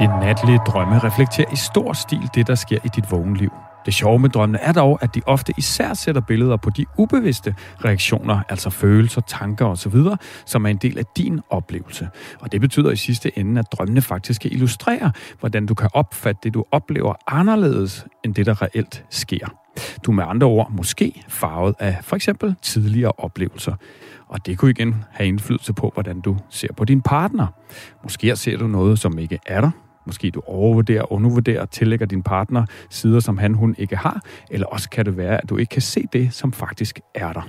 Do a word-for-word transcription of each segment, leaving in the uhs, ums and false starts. Din natlige drømme reflekterer i stor stil det, der sker i dit vågenliv. Det sjove med drømmene er dog, at de ofte især sætter billeder på de ubevidste reaktioner, altså følelser, tanker osv., som er en del af din oplevelse. Og det betyder i sidste ende, at drømmene faktisk kan illustrere, hvordan du kan opfatte det, du oplever anderledes, end det, der reelt sker. Du er med andre ord måske farvet af for eksempel tidligere oplevelser. Og det kunne igen have indflydelse på, hvordan du ser på din partner. Måske ser du noget, som ikke er der. Måske du overvurderer, undervurderer og tillægger din partner sider, som han, hun ikke har. Eller også kan det være, at du ikke kan se det, som faktisk er der.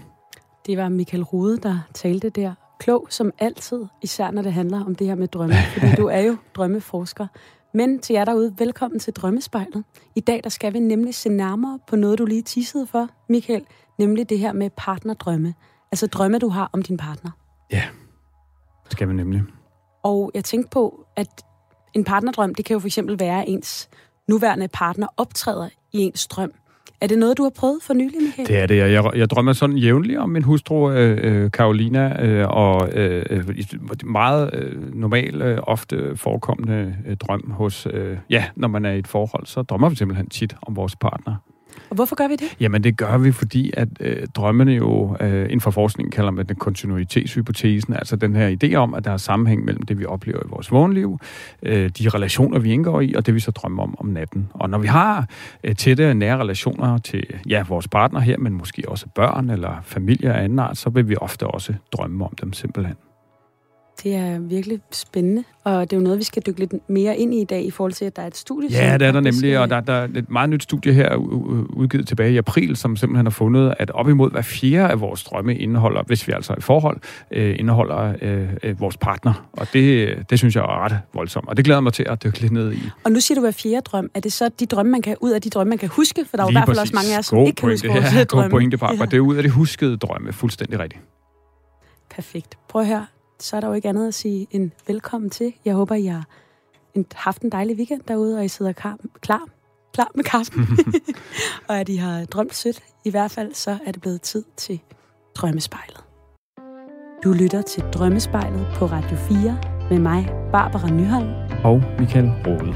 Det var Michael Rohde, der talte der. Klog som altid, især når det handler om det her med drømme. Fordi du er jo drømmeforsker. Men til jer derude, velkommen til Drømmespejlet. I dag der skal vi nemlig se nærmere på noget, du lige tissede for, Michael. Nemlig det her med partnerdrømme. Altså drømme, du har om din partner. Ja, det skal vi nemlig. Og jeg tænkte på, at en partnerdrøm, det kan jo for eksempel være, at ens nuværende partner optræder i ens drøm. Er det noget, du har prøvet for nylig, Michael? Det er det. Jeg, jeg drømmer sådan jævnligt om min hustru, øh, Karolina, øh, og øh, meget øh, normal, øh, ofte forekommende øh, drøm hos... Øh, ja, når man er i et forhold, så drømmer vi simpelthen tit om vores partner. Og hvorfor gør vi det? Jamen det gør vi, fordi at øh, drømmene jo, øh, inden for forskningen kalder man den kontinuitetshypotesen, altså den her idé om, at der er sammenhæng mellem det, vi oplever i vores vågenliv, øh, de relationer, vi indgår i, og det, vi så drømmer om om natten. Og når vi har øh, tætte, nære relationer til ja, vores partner her, men måske også børn eller familie af anden art, så vil vi ofte også drømme om dem simpelthen. Det er virkelig spændende, og det er jo noget, vi skal dykke lidt mere ind i i dag, i forhold til, at der er et studie. Ja, det er der nemlig, og der, der er et meget nyt studie her, udgivet tilbage i april, som simpelthen har fundet, at op imod hver fjerde af vores drømme indeholder, hvis vi altså er i forhold, indeholder øh, øh, vores partner. Og det, det synes jeg er ret voldsomt, og det glæder mig til at dykke lidt ned i. Og nu siger du hver fjerde drøm. Er det så de drømme, man kan ud af de drømme, man kan huske? For der er i hvert fald også mange af os, som ikke kan huske vores ja, drømme. God pointe, Barbara. Det er ud af de huskede drømme, fuldstændig rigtigt. Perfekt. Prøv at høre. Så er der jo ikke andet at sige end velkommen til. Jeg håber, I har haft en dejlig weekend derude, og I sidder klar, klar, klar med kaffen. Og at I har drømt sødt. I hvert fald, så er det blevet tid til Drømmespejlet. Du lytter til Drømmespejlet på Radio fire med mig, Barbara Nyholm. Og Michael Rohde.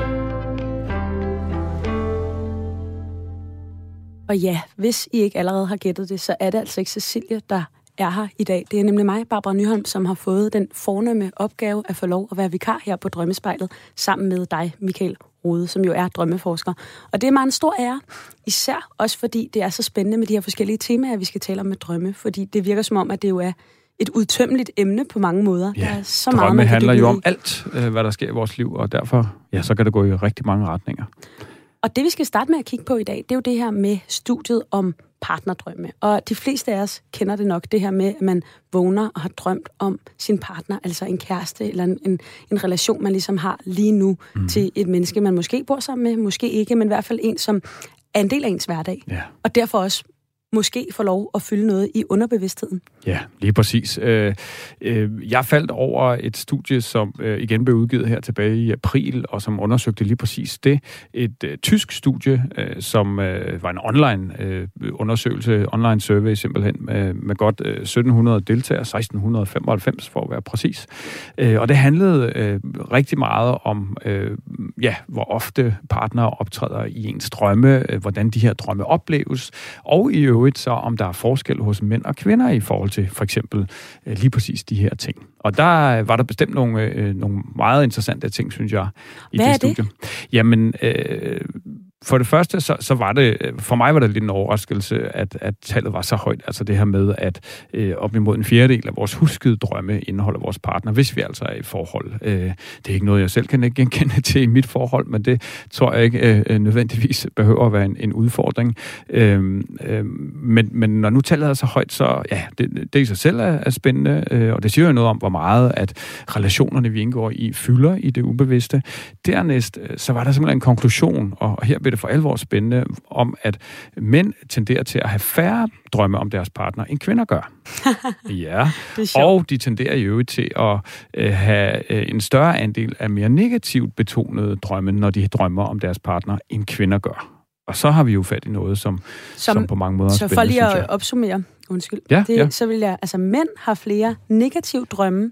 Og ja, hvis I ikke allerede har gættet det, så er det altså ikke Cecilia, der er her i dag. Det er nemlig mig, Barbara Nyholm, som har fået den fornemme opgave at få lov at være vikar her på Drømmespejlet, sammen med dig, Michael Rohde, som jo er drømmeforsker. Og det er meget en stor ære, især også fordi det er så spændende med de her forskellige temaer, vi skal tale om med drømme, fordi det virker som om, at det jo er et udtømmeligt emne på mange måder. Ja, der er så drømme meget, man handler jo om alt, hvad der sker i vores liv, og derfor ja, så kan det gå i rigtig mange retninger. Og det, vi skal starte med at kigge på i dag, det er jo det her med studiet om partnerdrømme. Og de fleste af os kender det nok, det her med, at man vågner og har drømt om sin partner, altså en kæreste eller en, en, en relation, man ligesom har lige nu mm. til et menneske, man måske bor sammen med, måske ikke, men i hvert fald en, som er en del af ens hverdag. Yeah. Og derfor også måske får lov at fylde noget i underbevidstheden. Ja, lige præcis. Jeg faldt over et studie, som igen blev udgivet her tilbage i april, og som undersøgte lige præcis det. Et tysk studie, som var en online undersøgelse, online survey simpelthen, med godt sytten hundrede deltagere, seksten femoghalvfems for at være præcis. Og det handlede rigtig meget om, ja, hvor ofte partnere optræder i ens drømme, hvordan de her drømme opleves, og i øvrigt så om der er forskel hos mænd og kvinder i forhold til for eksempel lige præcis de her ting. Og der var der bestemt nogle, øh, nogle meget interessante ting, synes jeg, i Hvad det studie. Det? Jamen, øh, for det første, så, så var det, for mig var det lidt en overraskelse, at, at tallet var så højt. Altså det her med, at øh, op imod en fjerdedel af vores huskede drømme indeholder vores partner, hvis vi altså er i forhold. Øh, det er ikke noget, jeg selv kan genkende til i mit forhold, men det tror jeg ikke øh, nødvendigvis behøver at være en, en udfordring. Øh, øh, men, men når nu tallet er så højt, så ja, det, det i sig selv er, er spændende, øh, og det siger jo noget om, hvor meget at relationerne, vi indgår i, fylder i det ubevidste. Dernæst, så var der simpelthen en konklusion, og her blev det for alvor spændende, om at mænd tenderer til at have færre drømme om deres partner, end kvinder gør. Ja, og de tenderer i øvrigt til at øh, have øh, en større andel af mere negativt betonede drømme, når de drømmer om deres partner, end kvinder gør. Og så har vi jo fat i noget, som, som, som på mange måder er spændende. Så for lige at opsummere, undskyld, ja, det, ja. så vil jeg, altså mænd har flere negative drømme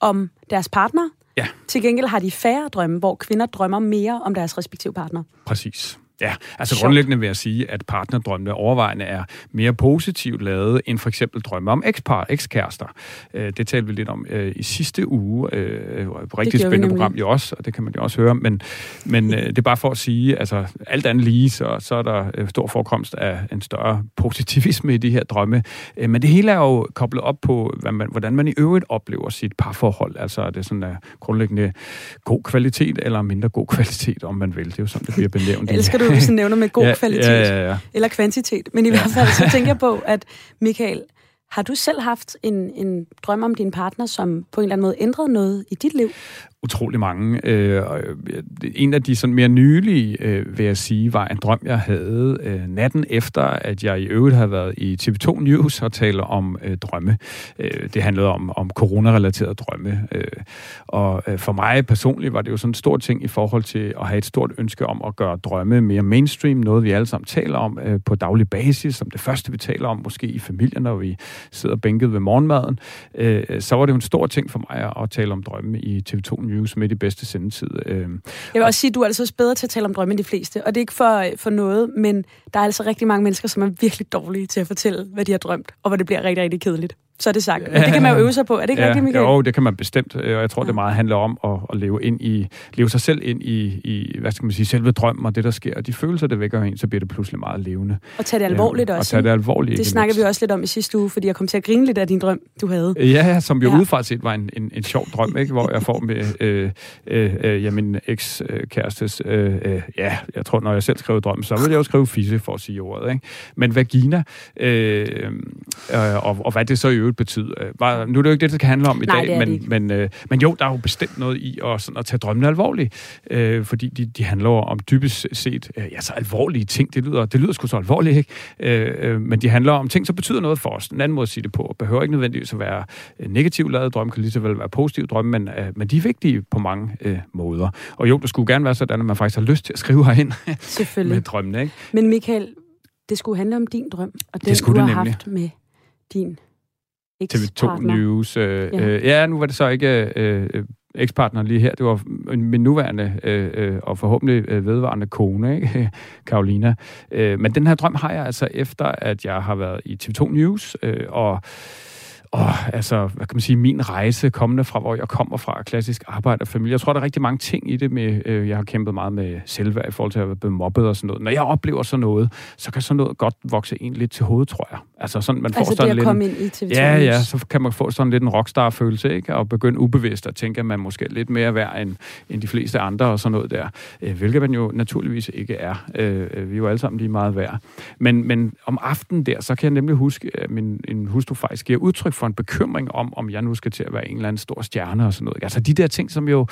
om deres partner, Ja. Til gengæld har de færre drømme, hvor kvinder drømmer mere om deres respektive partner. Præcis. Ja, altså grundlæggende vil jeg sige, at partnerdrømmene overvejende er mere positivt lavet end for eksempel drømme om ekspar, ekskærester. Det talte vi lidt om i sidste uge. Det var et rigtig spændende program jo også, og det kan man jo også høre. Men, men det er bare for at sige, altså alt andet lige, så, så er der stor forekomst af en større positivisme i de her drømme. Men det hele er jo koblet op på, hvordan man i øvrigt oplever sit parforhold. Altså er det sådan en grundlæggende god kvalitet eller mindre god kvalitet, om man vil. Det er jo sådan, det bliver benævnt. Du sådan nævner med god ja, kvalitet ja, ja, ja. eller kvantitet. Men i ja. hvert fald så tænker jeg på, at Michael, har du selv haft en, en drøm om din partner, som på en eller anden måde ændrede noget i dit liv? Utrolig mange. En af de sådan mere nylige, vil jeg sige, var en drøm, jeg havde natten efter, at jeg i øvrigt havde været i T V to News og taler om drømme. Det handlede om, om coronarelaterede drømme. Og for mig personligt var det jo sådan en stor ting i forhold til at have et stort ønske om at gøre drømme mere mainstream, noget vi alle sammen taler om på daglig basis, som det første vi taler om, måske i familien, når vi sidder bænket ved morgenmaden. Så var det jo en stor ting for mig at tale om drømme i T V to News. News med de bedste sendetid. Jeg vil også sige, at du er altså bedre til at tale om drømme end de fleste, og det er ikke for, for noget, men der er altså rigtig mange mennesker, som er virkelig dårlige til at fortælle, hvad de har drømt, og hvor det bliver rigtig, rigtig kedeligt. Så er det sagt. Men det kan man jo øve sig på. Er det ikke ja, rigtigt, Michael? Jo, det kan man bestemt, og jeg tror, ja. det meget handler om at, at leve, ind i, leve sig selv ind i, i, hvad skal man sige, selve drømmen og det, der sker, og de følelser, der vækker en, så bliver det pludselig meget levende. Og tage det alvorligt ja, også. Og tage det alvorligt. Det snakkede vi også lidt om i sidste uge, fordi jeg kom til at grine lidt af din drøm, du havde. Ja, som jo ja. udefra set var en, en, en sjov drøm, ikke? Hvor jeg får med øh, øh, øh, ja, min ekskærestes, øh, øh, ja, jeg tror, når jeg selv skrev drømmen, så ville jeg jo skrive fisse for at sige ordet, ikke? Men vagina, øh, øh, og, og hvad det så i betyde. Bare, nu er det jo ikke det, det kan handle om i Nej, dag, men, men, øh, men jo, der er jo bestemt noget i at, sådan, at tage drømmene alvorligt, øh, fordi de, de handler om dybest set øh, ja, så alvorlige ting. Det lyder, det lyder sgu så alvorligt, ikke? Øh, øh, men de handler om ting, som betyder noget for os. En anden måde at sige det på. Behøver ikke nødvendigvis at være negativ lavet drømme, kan lige så vel være positiv drømme, men, øh, men de er vigtige på mange øh, måder. Og jo, det skulle gerne være sådan, at man faktisk har lyst til at skrive herind med drømmene, ikke? Men Michael, det skulle handle om din drøm, og den, det skulle du det har haft med din T V to News. Øh, ja. Øh, ja, nu var det så ikke øh, ekspartner lige her. Det var min nuværende øh, og forhåbentlig vedvarende kone, ikke? Karolina. Øh, men den her drøm har jeg altså efter, at jeg har været i T V to News, øh, og Og altså, hvad kan man sige, min rejse kommende fra, hvor jeg kommer fra, klassisk arbejderfamilie. Jeg tror, der er rigtig mange ting i det med, øh, jeg har kæmpet meget med selvværd i forhold til at være bemobbet og sådan noget. Når jeg oplever sådan noget, så kan sådan noget godt vokse en lidt til hovedet, tror jeg. Altså, sådan, man får altså sådan det at komme ind i T V to. Ja, ja, så kan man få sådan lidt en rockstar-følelse, ikke? Og begynde ubevidst at tænke, at man måske er lidt mere værd end, end de fleste andre og sådan noget der. Hvilket man jo naturligvis ikke er. Øh, vi er jo alle sammen lige meget værd. Men, men om aftenen der, så kan jeg nemlig huske, at min en hustru faktisk giver udtryk for en bekymring om, om jeg nu skal til at være en eller anden stor stjerne og sådan noget. Altså de der ting, som jo,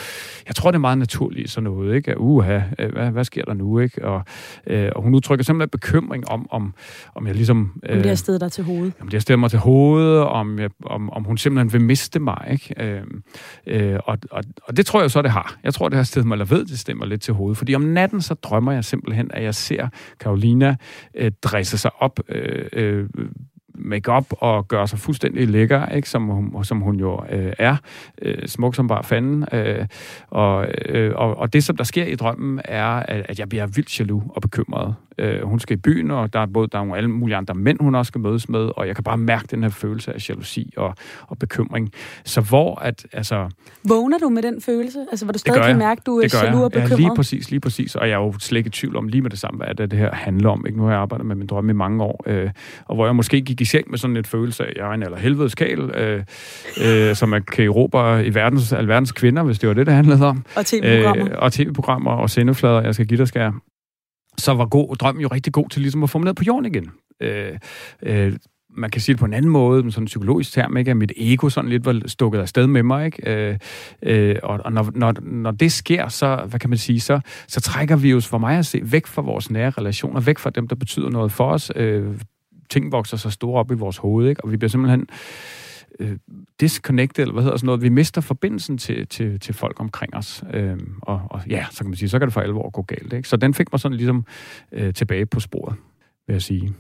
jeg tror, det er meget naturligt sådan noget, ikke? Uha, hvad, hvad sker der nu, ikke? Og, øh, og hun udtrykker simpelthen bekymring om, om, om jeg ligesom... Øh, om det har stedet dig til hovedet. Om det har stedet mig til hovedet, om, jeg, om, om hun simpelthen vil miste mig, ikke? Øh, og, og, og det tror jeg så, det har. Jeg tror, det har stedet mig, eller ved, det stemmer lidt til hovedet. Fordi om natten, så drømmer jeg simpelthen, at jeg ser Karolina øh, dresse sig op, øh, øh, make-up og gøre sig fuldstændig lækker, ikke? Som, hun, som hun jo øh, er. Øh, smuk som bare fanden. Øh, og, øh, og det, som der sker i drømmen, er, at jeg bliver vildt jaloux og bekymret. Øh, hun skal i byen, og der er både der er alle mulige andre mænd, hun også skal mødes med, og jeg kan bare mærke den her følelse af jalousi og, og bekymring. Så hvor at, altså... Vågner du med den følelse? Altså, hvor du stadig kan mærke, du er jaloux og bekymret? Ja, lige præcis, lige præcis. Og jeg er jo slet ikke i tvivl om lige med det samme, hvad det, det her handler om. Ikke? Nu har jeg arbejdet med min drømme i mange år, øh, og hvor jeg måske gik i seng med sådan et følelse af, jeg er en allerhelvedeskal, øh, øh, som man kan erobre i verdens, alverdens kvinder, hvis det var det, det handlede om. Og tv-programmer. Øh, og tv-programmer og sendeflader, jeg skal give dig skære. Så var god, drømmen jo rigtig god til ligesom at få mig ned på jorden igen. Øh, øh, man kan sige det på en anden måde, men sådan en psykologisk term, ikke? At mit ego sådan lidt var stukket afsted med mig, ikke? Øh, øh, og og når, når, når det sker, så, hvad kan man sige, så, så trækker vi os for mig at se væk fra vores nære relationer, væk fra dem, der betyder noget for os. Øh, ting vokser så store op i vores hoved, ikke? Og vi bliver simpelthen øh, disconnected, eller hvad hedder sådan noget. Vi mister forbindelsen til, til, til folk omkring os. Øh, og, og ja, så kan man sige, så kan det for alvor gå galt, ikke? Så den fik mig sådan ligesom øh, tilbage på sporet, vil jeg sige.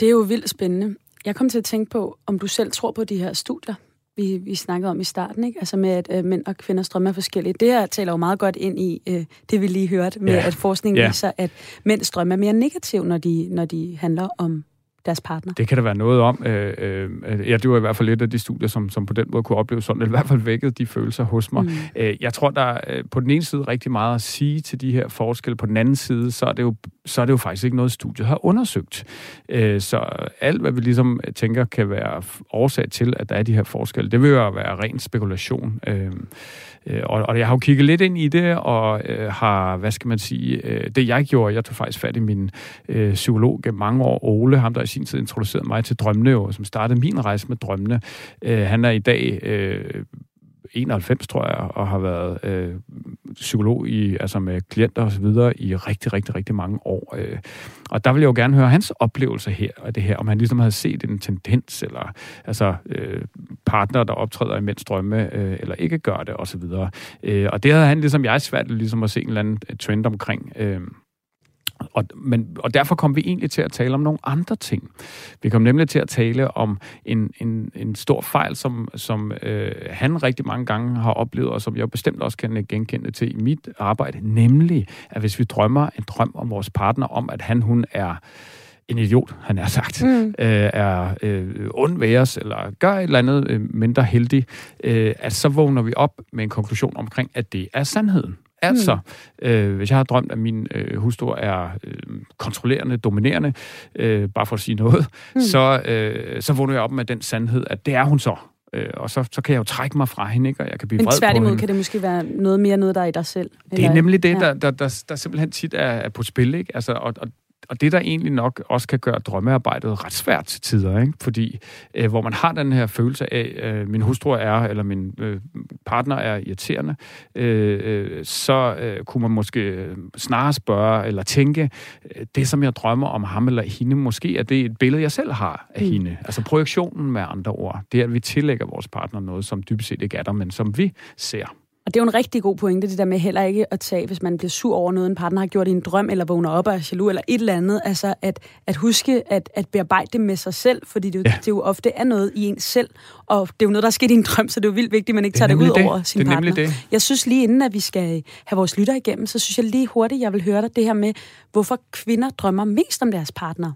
Det er jo vildt spændende. Jeg kom til at tænke på, om du selv tror på de her studier, vi, vi snakkede om i starten, ikke? Altså med, at øh, mænd og kvinders drømme er forskellige. Det her taler jo meget godt ind i øh, det, vi lige hørte, med yeah. at forskningen yeah. viser, at mænds drømme er mere negativ, når de, når de handler om deres partner. Det kan der være noget om. Øh, øh, ja, det var i hvert fald lidt af de studier, som, som på den måde kunne opleve sådan, eller i hvert fald vækkede de følelser hos mig. Mm. Øh, jeg tror, der er på den ene side rigtig meget at sige til de her forskelle. På den anden side, så er det jo, så er det jo faktisk ikke noget, studiet har undersøgt. Øh, så alt, hvad vi ligesom tænker, kan være årsag til, at der er de her forskelle, det vil jo være ren spekulation. Øh, og, og jeg har jo kigget lidt ind i det, og øh, har, hvad skal man sige, øh, det jeg gjorde, jeg tog faktisk fat i min øh, psykolog gennem mange år, Ole, ham der i sin tid introducerede mig til drømmene, jo, som startede min rejse med drømmene. Øh, han er i dag øh, enoghalvfems, tror jeg, og har været øh, psykolog i, altså med klienter og så videre i rigtig, rigtig, rigtig mange år. Øh. Og der vil jeg jo gerne høre hans oplevelser her og det her, om han ligesom havde set en tendens, eller altså øh, partner, der optræder imens drømme, øh, eller ikke gør det, og så videre. Øh, og det havde han ligesom, jeg svært ligesom at se en eller anden trend omkring. Øh. Og, men, og derfor kom vi egentlig til at tale om nogle andre ting. Vi kom nemlig til at tale om en, en, en stor fejl, som, som øh, han rigtig mange gange har oplevet, og som jeg bestemt også kan genkende til i mit arbejde, nemlig, at hvis vi drømmer en drøm om vores partner, om at han, hun er en idiot, han er sagt, mm. øh, er øh, undværes, eller gør et eller andet øh, mindre heldig, øh, at så vågner vi op med en konklusion omkring, at det er sandheden. Altså, øh, hvis jeg har drømt, at min øh, hustru er øh, kontrollerende, dominerende, øh, bare for at sige noget, mm. så, øh, så vågner jeg op med den sandhed, at det er hun så. Øh, og så, så kan jeg jo trække mig fra hende, ikke? Og jeg kan blive vred på hende. Men tværtimod kan det måske være noget mere noget, der er i dig selv. Eller? Det er nemlig det, ja. der, der, der, der simpelthen tit er, er på spil, ikke? Altså, og, og Og det, der egentlig nok også kan gøre drømmearbejdet ret svært til tider, ikke? Fordi øh, hvor man har den her følelse af, øh, min hustru er, eller min øh, partner er irriterende, øh, så øh, kunne man måske snarere spørge, eller tænke, øh, det som jeg drømmer om ham eller hende, måske er det et billede, jeg selv har af mm. hende. Altså projektionen med andre ord. Det er, at vi tillægger vores partner noget, som dybest set ikke er der, men som vi ser. Og det er jo en rigtig god pointe, det der med heller ikke at tage, hvis man bliver sur over noget, en partner har gjort i en drøm, eller vågner op og er jaloux, eller et eller andet. Altså at, at huske at, at bearbejde det med sig selv, fordi det jo, ja. det jo ofte er noget i en selv, og det er jo noget, der er sket i en drøm, så det er jo vildt vigtigt, at man ikke det tager det ud det. over sin det partner. Det. Jeg synes lige inden, at vi skal have vores lytter igennem, så synes jeg lige hurtigt, jeg vil høre dig det her med, hvorfor kvinder drømmer mest om deres partner.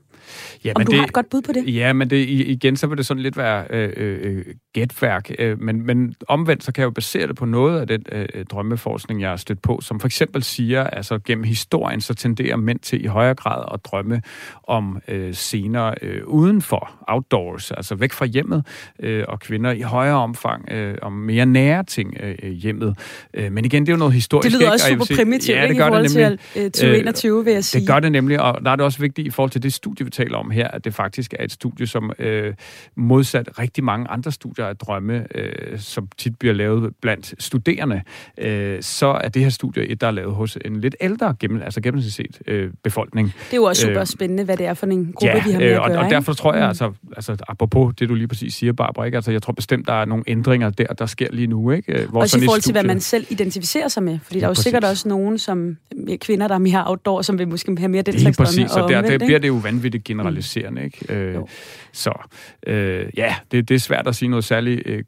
Ja, men du det, har et godt bud på det? Ja, men det, igen, så vil det sådan lidt være øh, øh, gætværk. Øh, men, men omvendt, så kan jeg jo basere det på noget af den øh, drømmeforskning, jeg har stødt på, som for eksempel siger, altså gennem historien, så tenderer mænd til i højere grad at drømme om øh, scener øh, udenfor, outdoors, altså væk fra hjemmet, øh, og kvinder i højere omfang øh, om mere nære ting øh, hjemmet. Øh, men igen, det er jo noget historisk. Det lyder ikke? også super sige, primitivt, ja, det gør i forhold det nemlig, til øh, tyve enogtyve, vil jeg sige. Det gør det nemlig, og der er det også vigtigt i forhold til det studie, vi taler om her, at det faktisk er et studie, som øh, modsat rigtig mange andre studier af drømme, øh, som tit bliver lavet blandt studerende, øh, så er det her studie et, der er lavet hos en lidt ældre gennem, altså gennemsnitset øh, befolkning. Det er jo også super spændende, hvad det er for en gruppe, ja, de har med at gøre. Og, og derfor tror jeg, altså, altså apropos det, du lige præcis siger, Barbara, ikke? Altså, jeg tror bestemt, der er nogle ændringer der, der sker lige nu. Ikke? Hvor også i forhold til, studie... hvad man selv identificerer sig med, fordi ja, der er jo præcis. sikkert også nogen, som kvinder, der er mere outdoor, som vil måske have mere den slags drømme. Lige præcis, og, og der, der bliver det jo vanvittigt det generaliserende, ikke? Øh, så øh, ja, det, det er svært at sige noget særligt øh,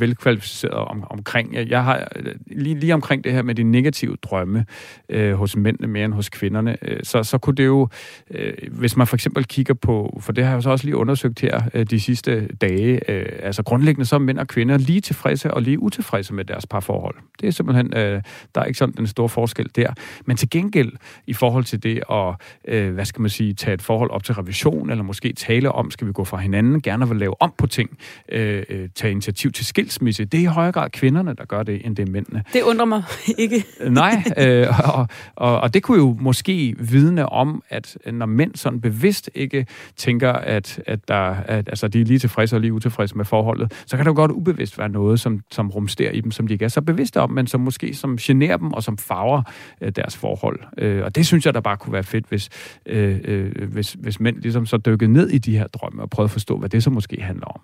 velkvalificeret om, omkring. Jeg har lige, lige omkring det her med de negative drømme øh, hos mændene mere end hos kvinderne, øh, så, så kunne det jo, øh, hvis man for eksempel kigger på, for det har jeg jo så også lige undersøgt her øh, de sidste dage, øh, altså grundlæggende så er mænd og kvinder lige tilfredse og lige utilfredse med deres parforhold. Det er simpelthen, øh, der er ikke sådan den store forskel der. Men til gengæld, i forhold til det at, øh, hvad skal man sige, tage et forhold op til revision, eller måske tale om, skal vi gå fra hinanden, gerne vil lave om på ting, øh, tage initiativ til skilsmisse. Det er i højere grad kvinderne, der gør det, end det er mændene. Det undrer mig ikke. Nej, øh, og, og, og det kunne jo måske vidne om, at når mænd sådan bevidst ikke tænker, at, at, der, at altså, de er lige tilfredse og lige utilfredse med forholdet, så kan der jo godt ubevidst være noget, som, som rumsterer i dem, som de ikke er så bevidste om, men som måske som generer dem og som farver øh, deres forhold. Øh, og det synes jeg, der bare kunne være fedt, hvis, øh, øh, hvis, hvis mænd ligesom så dykkede ned i de her drømme og prøvede at forstå, hvad det så måske handler om.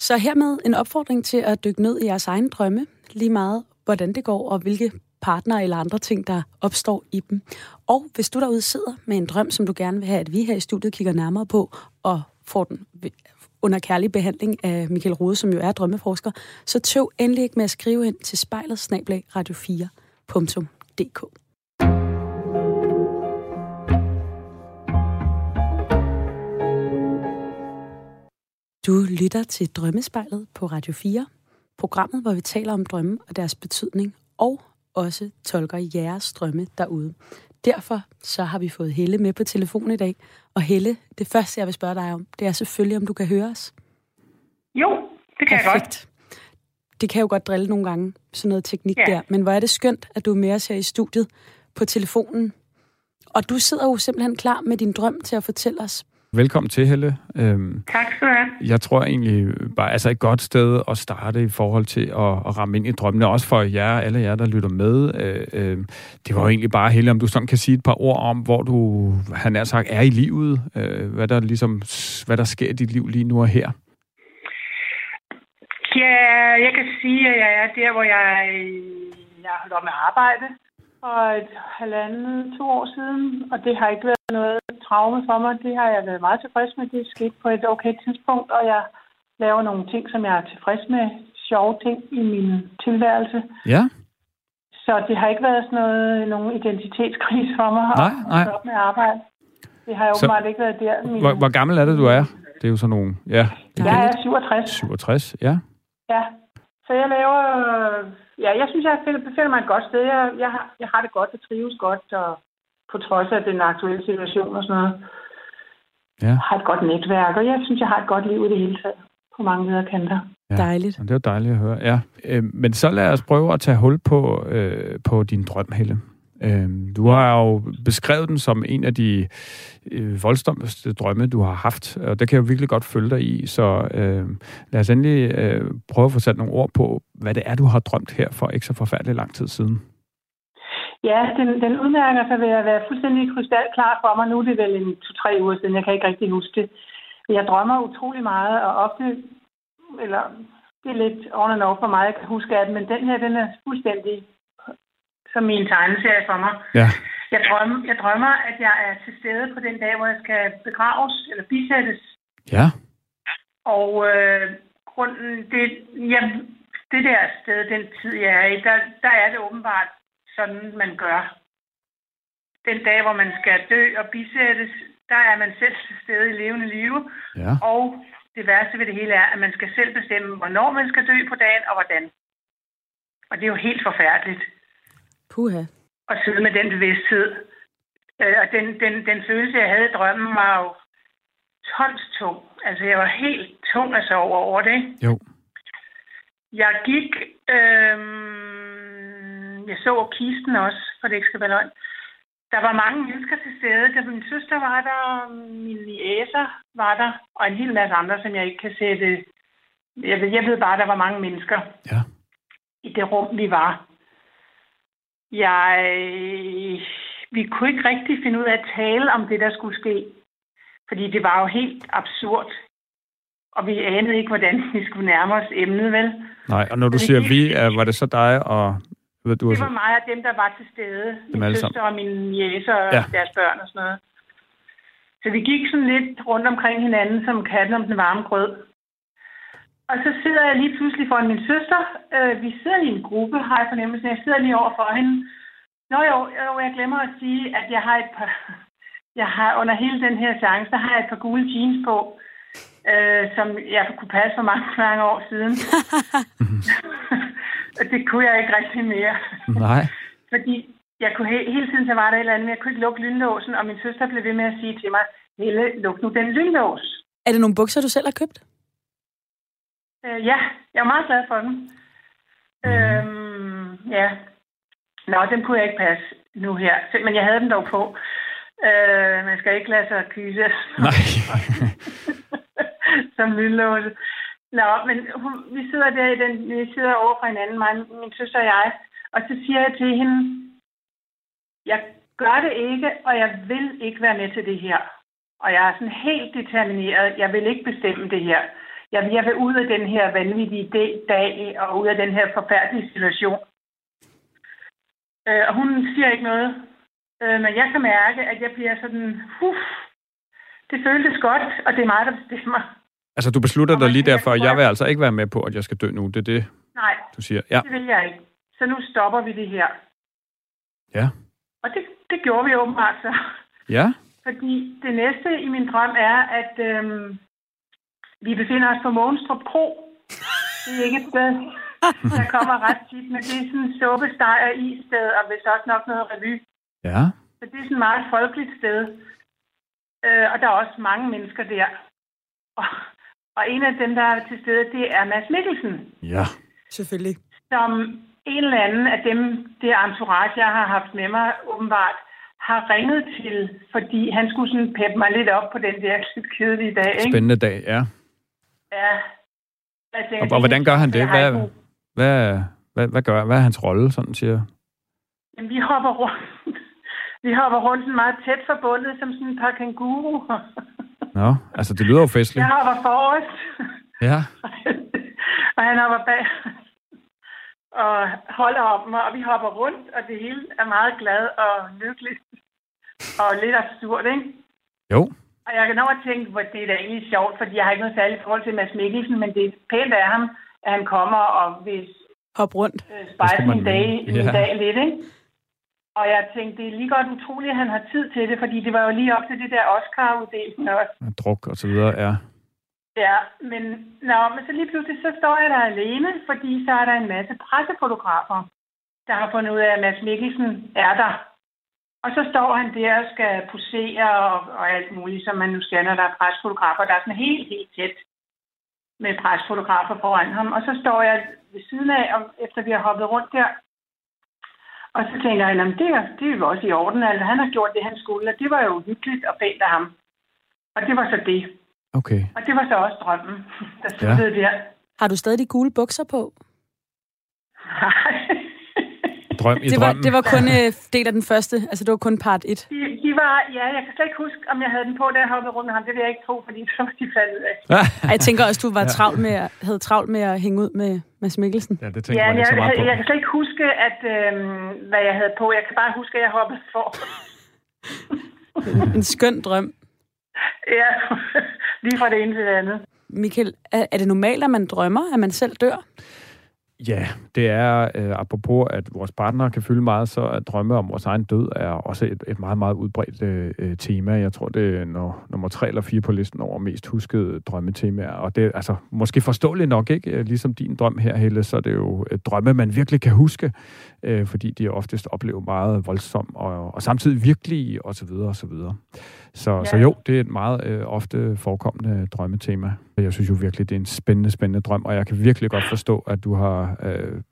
Så hermed en opfordring til at dykke ned i jeres egen drømme, lige meget hvordan det går, og hvilke partner eller andre ting, der opstår i dem. Og hvis du derude sidder med en drøm, som du gerne vil have, at vi her i studiet kigger nærmere på, og får den under kærlig behandling af Michael Rohde, som jo er drømmeforsker, så tøv endelig ikke med at skrive ind til spejlet snabel-a radio fire punktum d k. Du lytter til Drømmespejlet på Radio fire, programmet, hvor vi taler om drømme og deres betydning, og også tolker jeres drømme derude. Derfor så har vi fået Helle med på telefon i dag. Og Helle, det første, jeg vil spørge dig om, det er selvfølgelig, om du kan høre os. Jo, det kan Perfekt. Jeg godt. Det kan jo godt drille nogle gange, sådan noget teknik ja. der. Men hvor er det skønt, at du er med os her i studiet på telefonen. Og du sidder jo simpelthen klar med din drøm til at fortælle os. Velkommen til, Helle. Øhm, tak skal du have. Jeg tror egentlig bare, altså et godt sted at starte i forhold til at, at ramme ind i drømmene, også for jer, alle jer, der lytter med. Øh, øh, det var jo egentlig bare, Helle, om du sådan kan sige et par ord om, hvor du, han er sagt, er i livet. Øh, hvad, der ligesom, hvad der sker i dit liv lige nu og her. Ja, jeg kan sige, at jeg er der, hvor jeg, jeg holdt op med at arbejde for et halvandet, to år siden, og det har ikke været noget traume for mig. Det har jeg været meget tilfreds med. Det skete på et okay tidspunkt, og jeg laver nogle ting, som jeg er tilfreds med. Sjove ting i min tilværelse. Ja. Så det har ikke været sådan noget, nogen identitetskrise for mig. Nej, nej. At stoppe med arbejde. Det har jo åbenbart så ikke været der. Min... Hvor, hvor gammel er det, du er? Det er jo sådan nogle... Ja, jeg er syvogtres. syvogtres, ja. Ja. Så jeg laver... Ja, jeg synes, jeg befinder mig et godt sted. Jeg, jeg, har, jeg har det godt, det trives godt, og på trods af den aktuelle situation og sådan noget. Ja. Jeg har et godt netværk, og jeg synes, jeg har et godt liv i det hele taget, på mange leder kanter. Ja. Dejligt. Det er jo dejligt at høre, ja. Øh, men så lad os prøve at tage hul på, øh, på din drøm, Helle. Øh, du har jo beskrevet den som en af de øh, voldsomste drømme, du har haft, og det kan jeg jo virkelig godt følge dig i, så øh, lad os endelig øh, prøve at få sat nogle ord på, hvad det er, du har drømt her for ikke så forfærdelig lang tid siden. Ja, den, den udmærker sig ved at være fuldstændig krystalklar for mig. Nu er det vel en to-tre uger siden, jeg kan ikke rigtig huske det. Jeg drømmer utrolig meget, og ofte, eller det er lidt on and off for mig, jeg kan huske af det, men den her, den er fuldstændig som min tegneserie for mig. Ja. Jeg, drømmer, jeg drømmer, at jeg er til stede på den dag, hvor jeg skal begraves eller bisættes. Ja. Og øh, grunden, det, ja, det der sted, den tid, jeg er i, der, der er det åbenbart sådan man gør. Den dag, hvor man skal dø og bisættes, der er man selv til stede i levende live. Ja. Og det værste ved det hele er, at man skal selv bestemme, hvornår man skal dø på dagen og hvordan. Og det er jo helt forfærdeligt. Puha. At sidde med den bevidsthed. Og den, den, den følelse, jeg havde i drømmen, var jo tonstung. Altså, jeg var helt tung at sove over det. Jo. Jeg gik... Øh... Jeg så kisten også, for det ikke skal være løgn. Der var mange mennesker til stede. Der, min søster var der, min niæser var der, og en hel masse andre, som jeg ikke kan sætte. Jeg ved, jeg ved bare, der var mange mennesker ja. i det rum, vi var. Jeg, vi kunne ikke rigtig finde ud af at tale om det, der skulle ske. Fordi det var jo helt absurd. Og vi anede ikke, hvordan vi skulle nærme os emnet, vel? Nej, og når du siger vi, var det så dig og... Du det var mig og dem, der var til stede. Min søster og mine jæser og ja. deres børn og sådan noget. Så vi gik sådan lidt rundt omkring hinanden, som katten om den varme grød. Og så sidder jeg lige pludselig foran min søster. Vi sidder i en gruppe, har jeg fornemmelsen. Jeg sidder lige over for hende. Nå jo, jo, jeg glemmer at sige, at jeg har et par... Jeg har under hele den her seance, der har jeg et par gule jeans på, øh, som jeg kunne passe for mange, mange år siden. Det kunne jeg ikke rigtig mere. Nej. Fordi jeg kunne he- hele tiden, så var der et eller andet, men jeg kunne ikke lukke lynlåsen, og min søster blev ved med at sige til mig, Helle, luk nu den lynlås. Er det nogle bukser, du selv har købt? Øh, ja, jeg var meget glad for dem. Mm. Øhm, ja. Nå, dem kunne jeg ikke passe nu her. Men jeg havde dem dog på. Øh, man skal ikke lade sig kyse. Nej. Som lynlåse. Nå, men hun, vi sidder der i den, vi sidder over for hinanden, min, min søster og jeg, og så siger jeg til hende, jeg gør det ikke, og jeg vil ikke være med til det her. Og jeg er sådan helt determineret, jeg vil ikke bestemme det her. Jeg, jeg vil ud af den her vanvittige dag, og ud af den her forfærdelige situation. Øh, og hun siger ikke noget, øh, men jeg kan mærke, at jeg bliver sådan, uff, det føltes godt, og det er mig, der bestemmer. Altså, du beslutter dig lige derfor, at jeg vil altså ikke være med på, at jeg skal dø nu. Det er det, nej, du siger. Ja. Det vil jeg ikke. Så nu stopper vi det her. Ja. Og det, det gjorde vi åbenbart så. Ja. Fordi det næste i min drøm er, at øhm, vi befinder os på Mogenstrup Pro. Det er ikke et sted, der kommer ret tit, men det er sådan en suppesteg og issted, og hvis også nok noget revy. Ja. Så det er sådan et meget folkeligt sted. Øh, og der er også mange mennesker der. Og, og en af dem, der er til stede, det er Mads Mikkelsen. Ja, selvfølgelig. Som en eller anden af dem, det entourage, jeg har haft med mig åbenbart, har ringet til, fordi han skulle sådan peppe mig lidt op på den der lidt kedelige dag, ikke? Spændende dag, ja. Ja. Tænker, og, og hvordan gør han det? Hvad, hvad, hvad, hvad, gør, hvad er hans rolle, sådan siger? Jamen, vi hopper rundt. Vi hopper rundt sådan meget tæt forbundet, som sådan et par kanguruer. Nå, altså det lyder jo festligt. Jeg hopper forrest. Ja. Og han hopper bag og holder om mig, og vi hopper rundt, og det hele er meget glad og lykkeligt. Og lidt absurd, ikke? Jo. Og jeg kan nå at tænke, hvor det er da egentlig sjovt, fordi jeg har ikke noget særligt forhold til Mads Mikkelsen, men det er pænt af ham, at han kommer og vil hoppe rundt. Øh, spejle sin dag, ja. dag lidt, ikke? Og jeg tænkte, det er lige godt utroligt, at han har tid til det, fordi det var jo lige op til det der Oscar-uddelsen også. Druk og så videre, ja. Ja, men, nå, men så lige pludselig, så står jeg der alene, fordi så er der en masse pressefotografer, der har fundet ud af, at Mads Mikkelsen er der. Og så står han der og skal posere og, og alt muligt, som man nu skal, når der er pressefotografer. Der er sådan helt, helt tæt med pressefotografer foran ham. Og så står jeg ved siden af, og efter vi har hoppet rundt der, og så tænker jeg, det er, det er jo også i orden. Altså, han har gjort det, han skulle, og det var jo hyggeligt og pænt af ham. Og det var så det. Okay. Og det var så også drømmen, der sluttede ja. der. Har du stadig de gule bukser på? Nej. Drøm i det var, drømmen. Det var kun øh, del af den første, altså det var kun part et. De, de var, ja, jeg kan slet ikke huske, om jeg havde den på, da jeg hoppede rundt med ham. Det vil jeg ikke tro, fordi så var de faldet ud af. Jeg tænker også, du var ja. travlt med, havde travlt med at hænge ud med Mads Mikkelsen. Ja, det tænker ja, man ikke så meget jeg, på. Jeg kan slet ikke huske, at, øh, hvad jeg havde på. Jeg kan bare huske, at jeg hoppede for. En skøn drøm. Ja, lige fra det ene til det andet. Michael, er, er det normalt, at man drømmer, at man selv dør? Ja, det er, øh, apropos at vores partner kan fylde meget, så at drømme om vores egen død er også et, et meget, meget udbredt øh, tema. Jeg tror, det er når, nummer tre eller fire på listen over mest huskede drømmetemaer. Og det er altså måske forståeligt nok, ikke? Ligesom din drøm her, Helle, så er det jo drømme, man virkelig kan huske, øh, fordi de oftest oplever meget voldsomt og, og samtidig virkelige, osv. osv. Så, ja. så jo, det er et meget øh, ofte forekommende drømmetema. Jeg synes jo virkelig, det er en spændende, spændende drøm, og jeg kan virkelig godt forstå, at du har øh,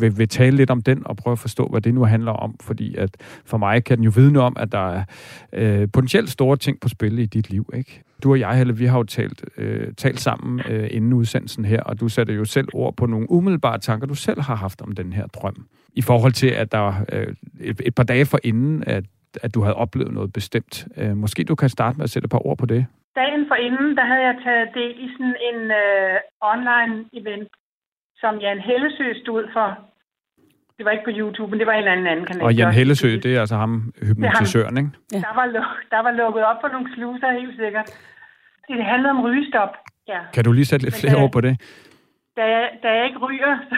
vil, vil tale lidt om den og prøve at forstå, hvad det nu handler om, fordi at for mig kan den jo vidne om, at der er øh, potentielt store ting på spil i dit liv, ikke? Du og jeg, Helle, vi har jo talt, øh, talt sammen øh, inden udsendelsen her, og du satte jo selv ord på nogle umiddelbare tanker, du selv har haft om den her drøm. I forhold til, at der øh, et, et par dage forinden, at at du havde oplevet noget bestemt. Øh, måske du kan starte med at sætte et par ord på det. Dagen forinden, der havde jeg taget del i sådan en øh, online-event, som Jan Hellesøe stod for. Det var ikke på YouTube, men det var en eller anden, anden kanal. Og Jan Hellesøe, det er altså ham, hypnotisøren, ikke? Ja. Der, var luk, der var lukket op for nogle sluser, helt sikkert. Det handlede om rygestop. Ja. Kan du lige sætte lidt men flere jeg, ord på det? Da jeg, da jeg ikke ryger, så,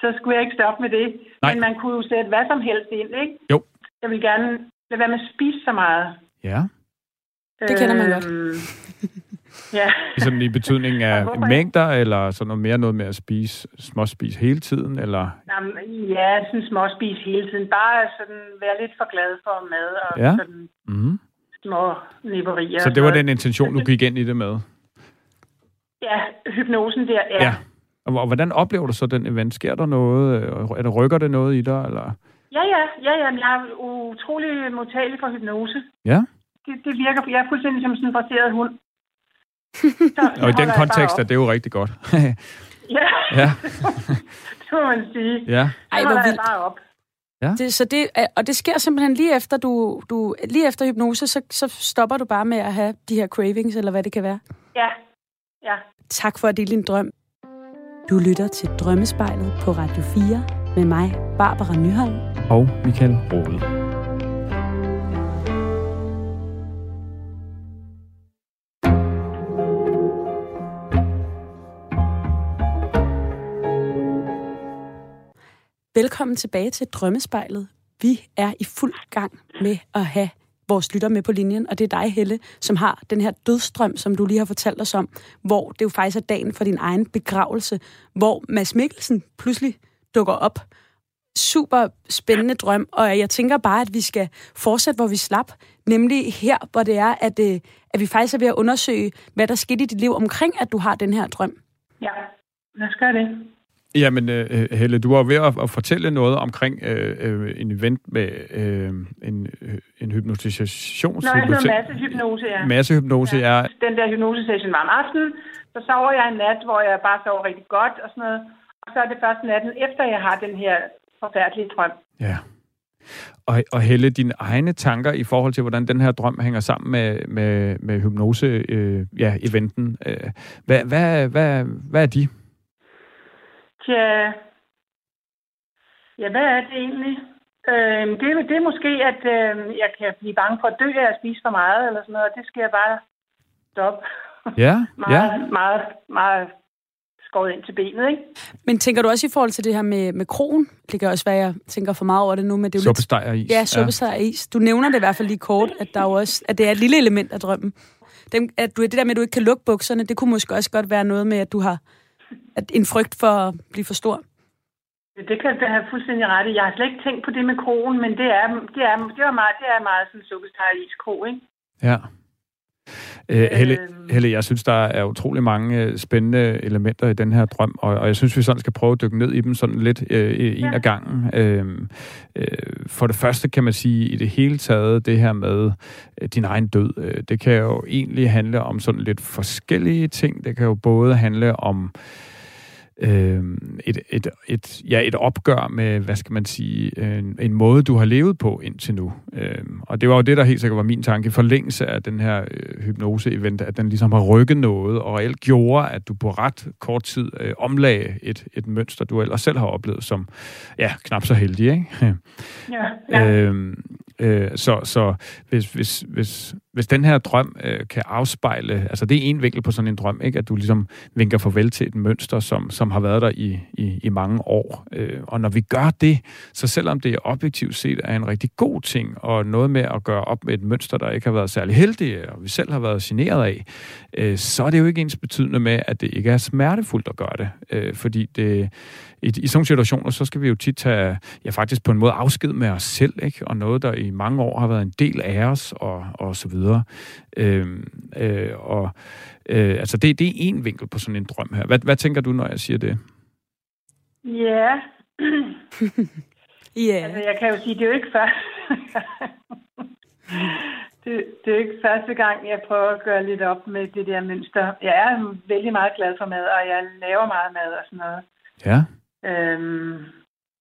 så skulle jeg ikke stoppe med det. Nej. Men man kunne jo sætte hvad som helst ind, ikke? Jo. Jeg vil gerne lade være med at spise så meget. Ja. Det kender man godt. Ja. Ligesom i betydningen af mængder, eller sådan noget mere noget med at spise, småspise hele tiden, eller? Jamen, ja, sådan småspise hele tiden. Bare sådan være lidt for glad for mad og ja. sådan mm-hmm. små nipperier. Så det var den intention, du gik ind i det med? Ja, hypnosen der, ja. ja. Og hvordan oplever du så den event? Sker der noget? Eller rykker det noget i dig, eller? Ja, ja, ja, ja. Jeg er utrolig modtagelig for hypnose. Ja. Det, det virker, jeg er fuldstændig som sådan en baseret hund. Så, og i den kontekst er det jo rigtig godt. ja, ja. Det må man sige. Ja. Ej, hvor vildt. Bare op. Ja. Det, så det, og det sker simpelthen lige efter, du, du, lige efter hypnose, så, så stopper du bare med at have de her cravings, eller hvad det kan være. Ja, ja. Tak for at dele din drøm. Du lytter til Drømmespejlet på Radio fire med mig, Barbara Nyholm og Michael Rohde. Velkommen tilbage til Drømmespejlet. Vi er i fuld gang med at have vores lytter med på linjen, og det er dig, Helle, som har den her dødsdrøm, som du lige har fortalt os om, hvor det jo faktisk er dagen for din egen begravelse, hvor Mads Mikkelsen pludselig dukker op. Super spændende drøm, og jeg tænker bare, at vi skal fortsætte, hvor vi slap, nemlig her, hvor det er, at, at vi faktisk er ved at undersøge, hvad der skete i dit liv omkring, at du har den her drøm. Ja, lad os gøre det. Jamen, Helle, du var ved at fortælle noget omkring øh, en event med øh, en, en hypnotisations... Nej, det var massehypnose, ja. Massehypnose, ja. ja. Den der hypnosesession var om aftenen, så sover jeg en nat, hvor jeg bare sover rigtig godt og sådan noget. Og så er det først natten efter, jeg har den her forfærdelige drøm. Ja. Og, og Helle, dine egne tanker i forhold til, hvordan den her drøm hænger sammen med, med, med hypnose-eventen, øh, ja, øh, hvad, hvad, hvad, hvad er de? Ja, ja, hvad er det egentlig? Øh, det, det er måske, at øh, jeg kan blive bange for at dø af at spise for meget, eller sådan noget, det skal jeg bare stoppe. Ja, meget, ja. meget, meget skåret ind til benet, ikke? Men tænker du også i forhold til det her med, med krogen? Det kan også være, jeg tænker for meget over det nu, men det er jo suppesteg og is. Ja, suppesteg og is. Du nævner det i hvert fald lige kort, at, der også, at det er et lille element af drømmen. Dem, at du, det der med, at du ikke kan lukke bukserne, det kunne måske også godt være noget med, at du har at en frygt for at blive for stor? Det kan jeg have fuldstændig ret i. Jeg har slet ikke tænkt på det med krogen, men det er, det er, det er meget, det er meget sådan en suppesteg-is-krog, ikke? Ja. Øh, Helle, Helle, jeg synes, der er utrolig mange spændende elementer i den her drøm, og, og jeg synes, vi sådan skal prøve at dykke ned i dem sådan lidt øh, en ja. af gangen. Øh, øh, for det første kan man sige, i det hele taget, det her med øh, din egen død, øh, det kan jo egentlig handle om sådan lidt forskellige ting. Det kan jo både handle om Et, et, et, ja, et opgør med, hvad skal man sige, en, en måde, du har levet på indtil nu. Og det var jo det, der helt sikkert var min tanke i forlængelse af den her hypnose-event, at den ligesom har rykket noget, og reelt gjorde, at du på ret kort tid øh, omlagde et, et mønster, du ellers selv har oplevet som, ja, knap så heldig, ikke? Ja, ja. Øhm, øh, så så hvis, hvis, hvis, hvis den her drøm øh, kan afspejle, altså det er en vinkel på sådan en drøm, ikke? At du ligesom vinker farvel til et mønster, som, som har været der i, i, i mange år. Øh, og når vi gør det, så selvom det objektivt set er en rigtig god ting, og noget med at gøre op med et mønster, der ikke har været særlig heldige, og vi selv har været generet af, øh, så er det jo ikke ens betydende med, at det ikke er smertefuldt at gøre det. Øh, fordi det, i, i sådan situationer, så skal vi jo tit tage, ja, faktisk på en måde afsked med os selv, ikke? Og noget, der i mange år har været en del af os, og, og så videre. Øh, øh, og Øh, altså, det, det er en vinkel på sådan en drøm her. Hvad, hvad tænker du, når jeg siger det? Ja. yeah. Altså, jeg kan jo sige, det er jo ikke første det, det er jo ikke første gang, jeg prøver at gøre lidt op med det der mønster. Jeg er vældig meget glad for mad, og jeg laver meget mad og sådan noget. Ja. Øhm,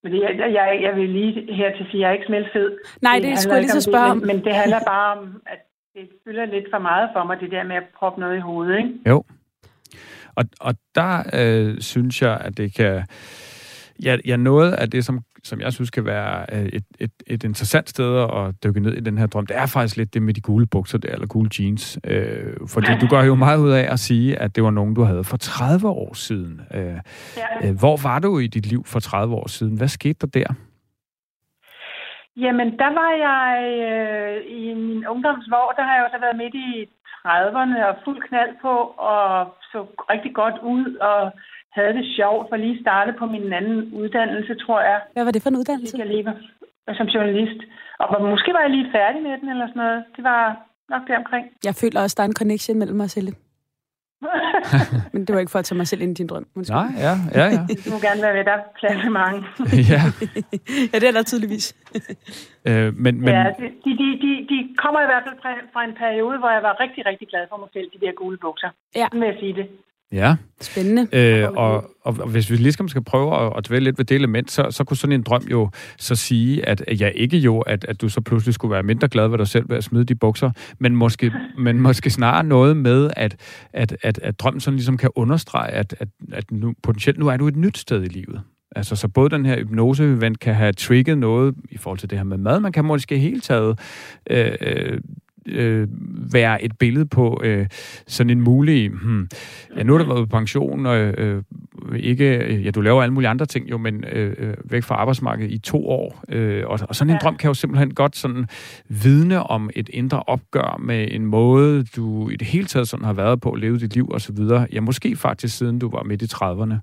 men jeg, jeg, jeg vil lige her til sige, jeg er ikke smeltfed. Nej, det, det skulle jeg lige så spørge om. Det, men, men det handler bare om, at det fylder lidt for meget for mig, det der med at proppe noget i hovedet, ikke? Jo. Og, og der øh, synes jeg, at det kan... Ja, ja, noget af det, som, som jeg synes kan være et, et, et interessant sted at dykke ned i den her drøm, det er faktisk lidt det med de gule bukser der, eller gule jeans. Øh, fordi du gør jo meget ud af at sige, at det var nogen, du havde for tredive år siden. Øh, ja. Hvor var du i dit liv for tredive år siden? Hvad skete der der? Jamen, der var jeg øh, i min ungdomsvår, der har jeg jo så været midt i trediverne og fuld knald på og så rigtig godt ud og havde det sjovt for lige starte på min anden uddannelse, tror jeg. Hvad var det for en uddannelse? Jeg lever som journalist. Og måske var jeg lige færdig med den eller sådan noget. Det var nok deromkring. Jeg føler også, der er en connection mellem os, Helle. Men det var ikke for at tage mig selv ind i din drøm. Måske. Nej, ja, ja, ja. Du må gerne være med, der er plads til mange. ja. ja, det er der tydeligvis. øh, men, men... Ja, de, de, de, de kommer i hvert fald fra en periode, hvor jeg var rigtig, rigtig glad for mig selv, de der gule bukser. Ja. Sådan vil jeg sige det. Ja. Spændende. Øh, og, og hvis vi ligesom skal prøve at, at dvæle lidt ved det element, så, så kunne sådan en drøm jo så sige, at jeg ja, ikke jo, at, at du så pludselig skulle være mindre glad ved dig selv ved at smide de bukser, men måske, men måske snarere noget med, at, at, at, at drømmen sådan ligesom kan understrege, at, at, at nu, potentielt nu er du et nyt sted i livet. Altså, så både den her hypnose-event kan have trigget noget i forhold til det her med mad, man kan måske helt taget... Øh, øh, Øh, være et billede på øh, sådan en mulig, hmm, ja, nu er der været pension, øh, øh, ikke, ja, du laver alle mulige andre ting jo, men øh, væk fra arbejdsmarkedet i to år. Øh, og, og sådan en ja. drøm kan jo simpelthen godt sådan vidne om et indre opgør med en måde, du i det hele taget sådan har været på, levet dit liv osv. Ja, måske faktisk siden du var midt i trediverne.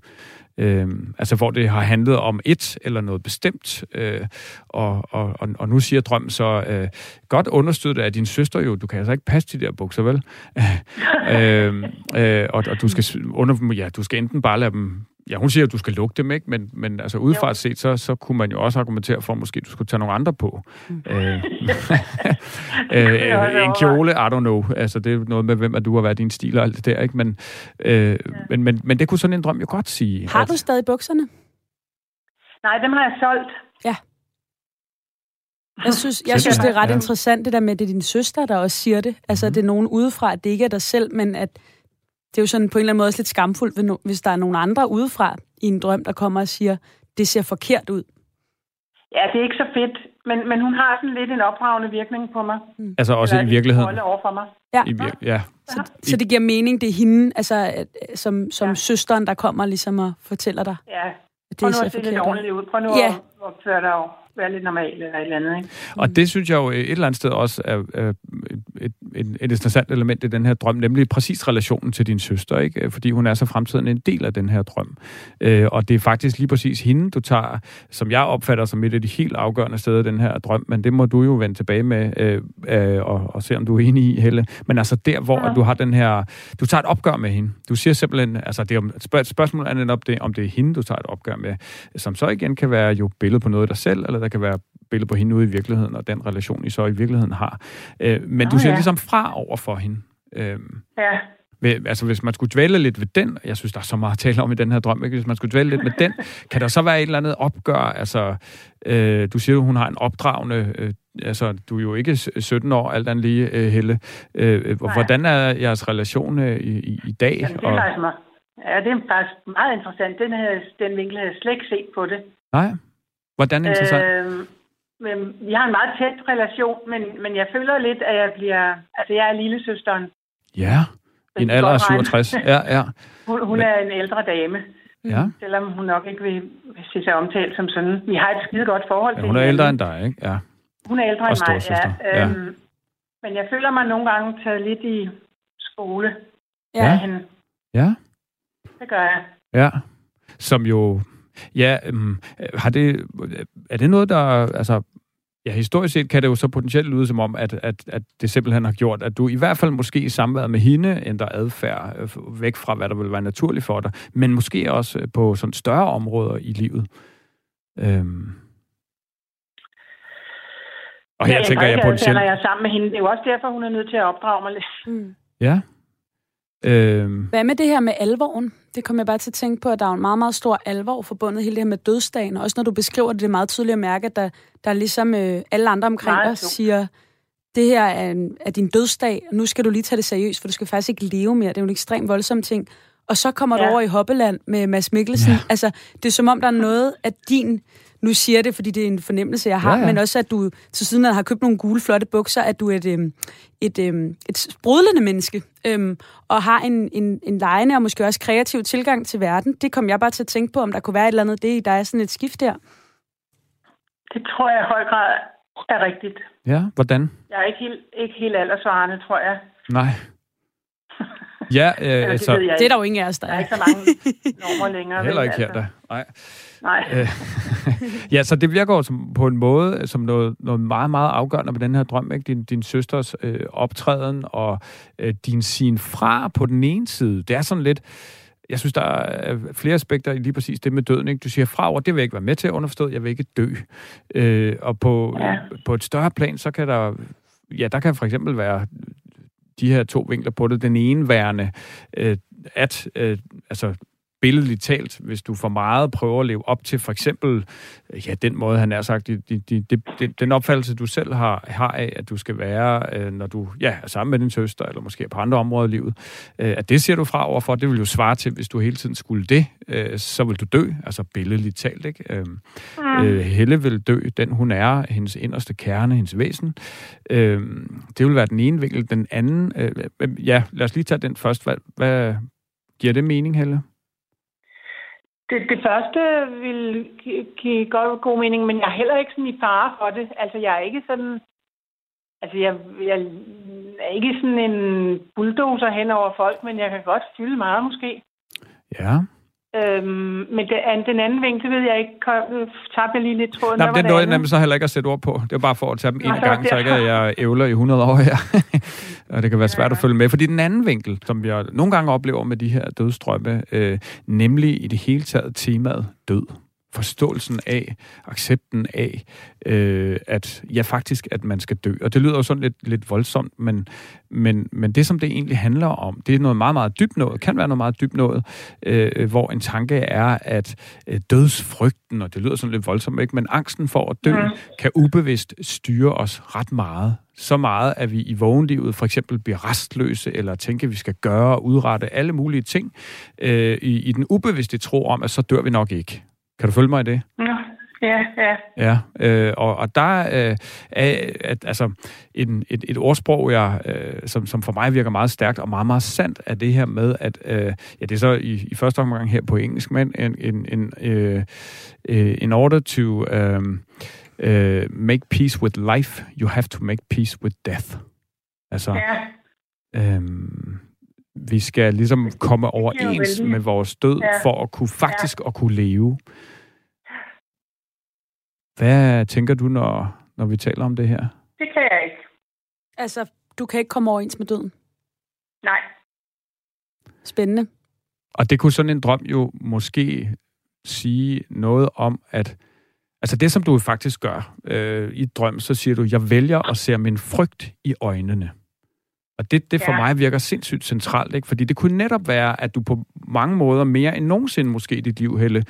Øh, altså, hvor det har handlet om et eller noget bestemt. Øh, og, og, og nu siger drømmen så, øh, godt understøttet af din søster jo, du kan altså ikke passe til de der bukser, vel? øh, øh, og, og du skal under, ja, du skal enten bare lade dem... Ja, hun siger, at du skal lukke dem, ikke? Men, men altså udefra set, så, så kunne man jo også argumentere for, at måske du skulle tage nogle andre på. Mm. Øh, øh, en kjole, I don't know. Altså, det er noget med, hvem er du og hvad er din stil og alt det der, ikke? Men, øh, ja. men, men, men det kunne sådan en drøm jo godt sige. Har du at... stadig bukserne? Nej, dem har jeg solgt. Ja. Jeg synes, jeg synes det er ret ja. interessant, det der med, det er din søster, der også siger det. Altså, mm. det er nogen udefra, at det ikke er dig selv, men at det er jo sådan på en eller anden måde også lidt skamfuldt, hvis der er nogen andre udefra i en drøm, der kommer og siger, det ser forkert ud. Ja, det er ikke så fedt, men, men hun har sådan lidt en opdragende virkning på mig. Mm. Altså også eller i virkeligheden? Eller over for mig. Ja. I vir- ja. Så, I... så det giver mening, det er hende, altså som, som ja. søsteren, der kommer ligesom og fortæller dig. Ja, prøv nu at se lidt ordentligt ud. Prøv nu ja. at opføre dig over. Være lidt normal eller et eller andet, ikke? Og det synes jeg jo et eller andet sted også er et, et, et interessant element i den her drøm, nemlig præcis relationen til din søster, ikke? Fordi hun er så fremtiden en del af den her drøm. Og det er faktisk lige præcis hende, du tager, som jeg opfatter som et af de helt afgørende steder i den her drøm, men det må du jo vende tilbage med øh, og, og se, om du er enig i, Helle. Men altså der, hvor ja. du har den her... Du tager et opgør med hende. Du siger simpelthen... Altså det er et spørgsmål andet op det, om det er hende, du tager et opgør med, som så igen kan være jo billede på noget af dig selv, eller der kan være billede på hende ude i virkeligheden, og den relation, I så i virkeligheden har. Øh, men oh, du ser ja. ligesom fra over for hende. Øh, ja. Ved, altså, hvis man skulle dvæle lidt ved den, jeg synes, der er så meget at tale om i den her drøm, ikke? Hvis man skulle dvæle lidt med den, kan der så være et eller andet opgør? Altså, øh, du siger jo, hun har en opdragende... Øh, altså, du er jo ikke sytten år, alt andet lige, øh, Helle. Øh, hvordan er jeres relation øh, i, i dag? Jamen, det og... mig. Ja, det er faktisk meget interessant. Den, her, den vinkel havde jeg slet ikke set på det. Nej. Hvordan interessant? Øh, vi har en meget tæt relation, men, men jeg føler lidt, at jeg bliver... Altså, jeg er lillesøsteren. Ja, i en alder af syvogtres. Ja, ja. Hun, hun er en ældre dame. Ja. Selvom hun nok ikke vil sige sig omtalt som sådan. Vi har et skide godt forhold til ja, hun er ældre end dig, ikke? Ja. Hun er ældre og end mig, ja. Øhm, ja. Men jeg føler mig nogle gange taget lidt i skole. Ja. Ja. Hende. Ja. Det gør jeg. Ja. Som jo... Ja, øhm, har det, er det noget, der... Altså, ja, historisk set kan det jo så potentielt lyde som om, at, at, at det simpelthen har gjort, at du i hvert fald måske i samværet med hende ændrer adfærd øh, væk fra, hvad der vil være naturligt for dig, men måske også på sådan større områder i livet. Øhm. Og her ja, jeg tænker jeg potentielt... Jeg er sammen med hende. Det er jo også derfor, hun er nødt til at opdrage mig lidt. Mm. Ja. Øhm. Hvad med det her med alvoren? Det kom jeg bare til at tænke på, at der er en meget, meget stor alvor forbundet hele det her med dødsdagen. Og også når du beskriver det, det er meget tydeligt at mærke, at der, der ligesom øh, alle andre omkring dig siger, det her er, en, er din dødsdag, og nu skal du lige tage det seriøst, for du skal faktisk ikke leve mere. Det er jo en ekstremt voldsom ting. Og så kommer ja. du over i Hoppeland med Mads Mikkelsen. Ja. Altså, det er som om, der er noget af din... Nu siger det, fordi det er en fornemmelse, jeg har, ja, ja. men også, at du til siden har købt nogle gule, flotte bukser, at du er et, et, et, et sprudlende menneske, øhm, og har en, en, en lejende og måske også kreativ tilgang til verden. Det kom jeg bare til at tænke på, om der kunne være et eller andet det, der er sådan et skift der. Det tror jeg i høj grad er rigtigt. Ja, hvordan? Jeg er ikke helt, ikke helt aldersvarende, tror jeg. Nej. Ja, øh, Eller, det, så, det er der jo ingen af os, der er. Der er ikke så mange normer længere. Heller ikke her, altså. der. Nej. Nej. Øh, ja, så det virker jo som, på en måde som noget, noget meget, meget afgørende med den her drøm, ikke? Din, din søsters øh, optræden og øh, din sin fra på den ene side. Det er sådan lidt... Jeg synes, der er flere aspekter i lige præcis det med døden, ikke? Du siger fra over, det vil jeg ikke være med til, underforstået. Jeg vil ikke dø. Øh, og på, ja. på et større plan, så kan der... Ja, der kan for eksempel være... de her to vinkler på det. Den ene værende, øh, at øh, altså billedligt talt, hvis du for meget prøver at leve op til for eksempel, ja, den måde, han er sagt, de, de, de, de, den opfattelse, du selv har, har af, at du skal være, øh, når du ja, er sammen med din søster, eller måske på andre områder i livet, øh, at det ser du fra overfor, det vil jo svare til, hvis du hele tiden skulle det, øh, så vil du dø, altså billedligt talt, ikke? Øh, øh, Helle vil dø, den hun er, hendes inderste kerne, hendes væsen. Øh, det vil være den ene vinkel. Den anden, øh, øh, ja, lad os lige tage den først. Hvad, hvad giver det mening, Helle? Det, det første vil give godt god mening, men jeg er heller ikke sådan i fare for det. Altså, jeg er ikke sådan... Altså, jeg, jeg er ikke sådan en bulldozer hen over folk, men jeg kan godt fylde meget, måske. Ja. Øhm, men den, den anden vinkel ved jeg ikke. Tabte jeg lige lidt tråden. Nej, den nåede jeg nemlig så heller ikke at sætte ord på. Det var bare for at tage dem en gang, så ikke at jeg ævler i hundrede år her. Og det kan være svært at følge med. Fordi den anden vinkel, som jeg nogle gange oplever med de her dødsdrømme, øh, nemlig i det hele taget temaet død. Forståelsen af, accepten af, øh, at ja, faktisk, at man skal dø. Og det lyder jo sådan lidt, lidt voldsomt, men, men, men det, som det egentlig handler om, det er noget meget, meget dybt noget, kan være noget meget dybt noget, øh, hvor en tanke er, at øh, dødsfrygten, og det lyder sådan lidt voldsomt, ikke, men angsten for at dø, ja. kan ubevidst styre os ret meget. Så meget, at vi i vågenlivet for eksempel bliver rastløse, eller tænker, at vi skal gøre og udrette alle mulige ting, øh, i, i den ubevidste tro om, at så dør vi nok ikke. Kan du følge mig i det? Ja, ja. Ja, øh, og, og der øh, er at, altså en, et, et ordsprog, jeg, øh, som, som for mig virker meget stærkt og meget, meget sandt, er det her med, at øh, ja, det er så i, i første omgang her på engelsk, men in, in, in, uh, in order to um, uh, make peace with life, you have to make peace with death. Altså... Ja. Øh, Vi skal ligesom komme overens med vores død, ja. for at kunne faktisk ja. at kunne leve. Hvad tænker du, når, når vi taler om det her? Det kan jeg ikke. Altså, du kan ikke komme overens med døden? Nej. Spændende. Og det kunne sådan en drøm jo måske sige noget om, at altså det, som du faktisk gør øh, i drøm, så siger du, jeg vælger at se min frygt i øjnene. Og det, det for ja. mig virker sindssygt centralt, ikke? Fordi det kunne netop være, at du på mange måder mere end nogensinde måske i dit liv, Helle,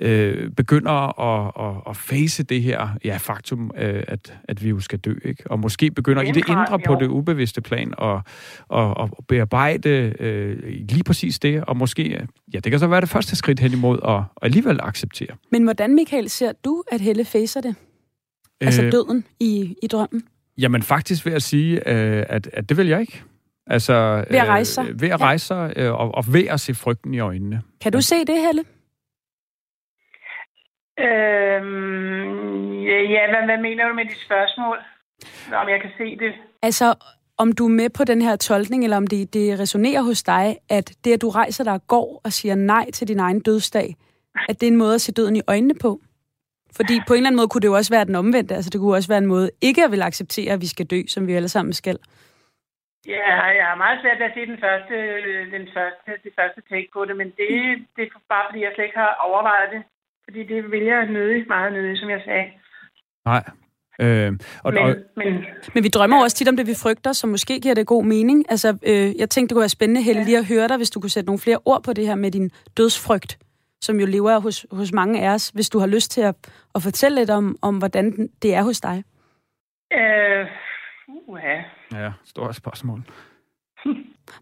øh, begynder at, at, at face det her ja, faktum, øh, at, at vi jo skal dø, ikke? Og måske begynder det i det indre jo. på det ubevidste plan at, at, at bearbejde øh, lige præcis det, og måske, ja, det kan så være det første skridt hen imod at, at alligevel acceptere. Men hvordan, Michael, ser du, at Helle facer det? Altså øh... døden i, i drømmen? Jamen faktisk ved at sige, øh, at, at det vil jeg ikke. Altså, øh, ved at rejse sig. Ved at rejse sig øh, og, og ved at se frygten i øjnene. Kan du ja. se det, Helle? Øhm, ja, hvad, hvad mener du med dit spørgsmål? Om jeg kan se det? Altså, om du er med på den her tolkning, eller om det, det resonerer hos dig, at det, at du rejser dig og går og siger nej til din egen dødsdag, at det er en måde at se døden i øjnene på? Fordi på en eller anden måde kunne det jo også være den omvendte. Altså det kunne også være en måde ikke at ville acceptere, at vi skal dø, som vi alle sammen skal. Ja, jeg har meget svært ved at se den første, den første, det første take på det, men det, det er bare fordi, jeg slet ikke har overvejet det. Fordi det vil jeg nødig, meget nødig, som jeg sagde. Nej. Øh, og men, og... Men, men vi drømmer ja. også tit om det, vi frygter, så måske giver det god mening. Altså, øh, jeg tænkte, det kunne være spændende, Helle, lige at høre dig, hvis du kunne sætte nogle flere ord på det her med din dødsfrygt, som jo lever hos, hos mange af os, hvis du har lyst til at, at fortælle lidt om, om, hvordan det er hos dig. Øh, uha. Ja, stort spørgsmål.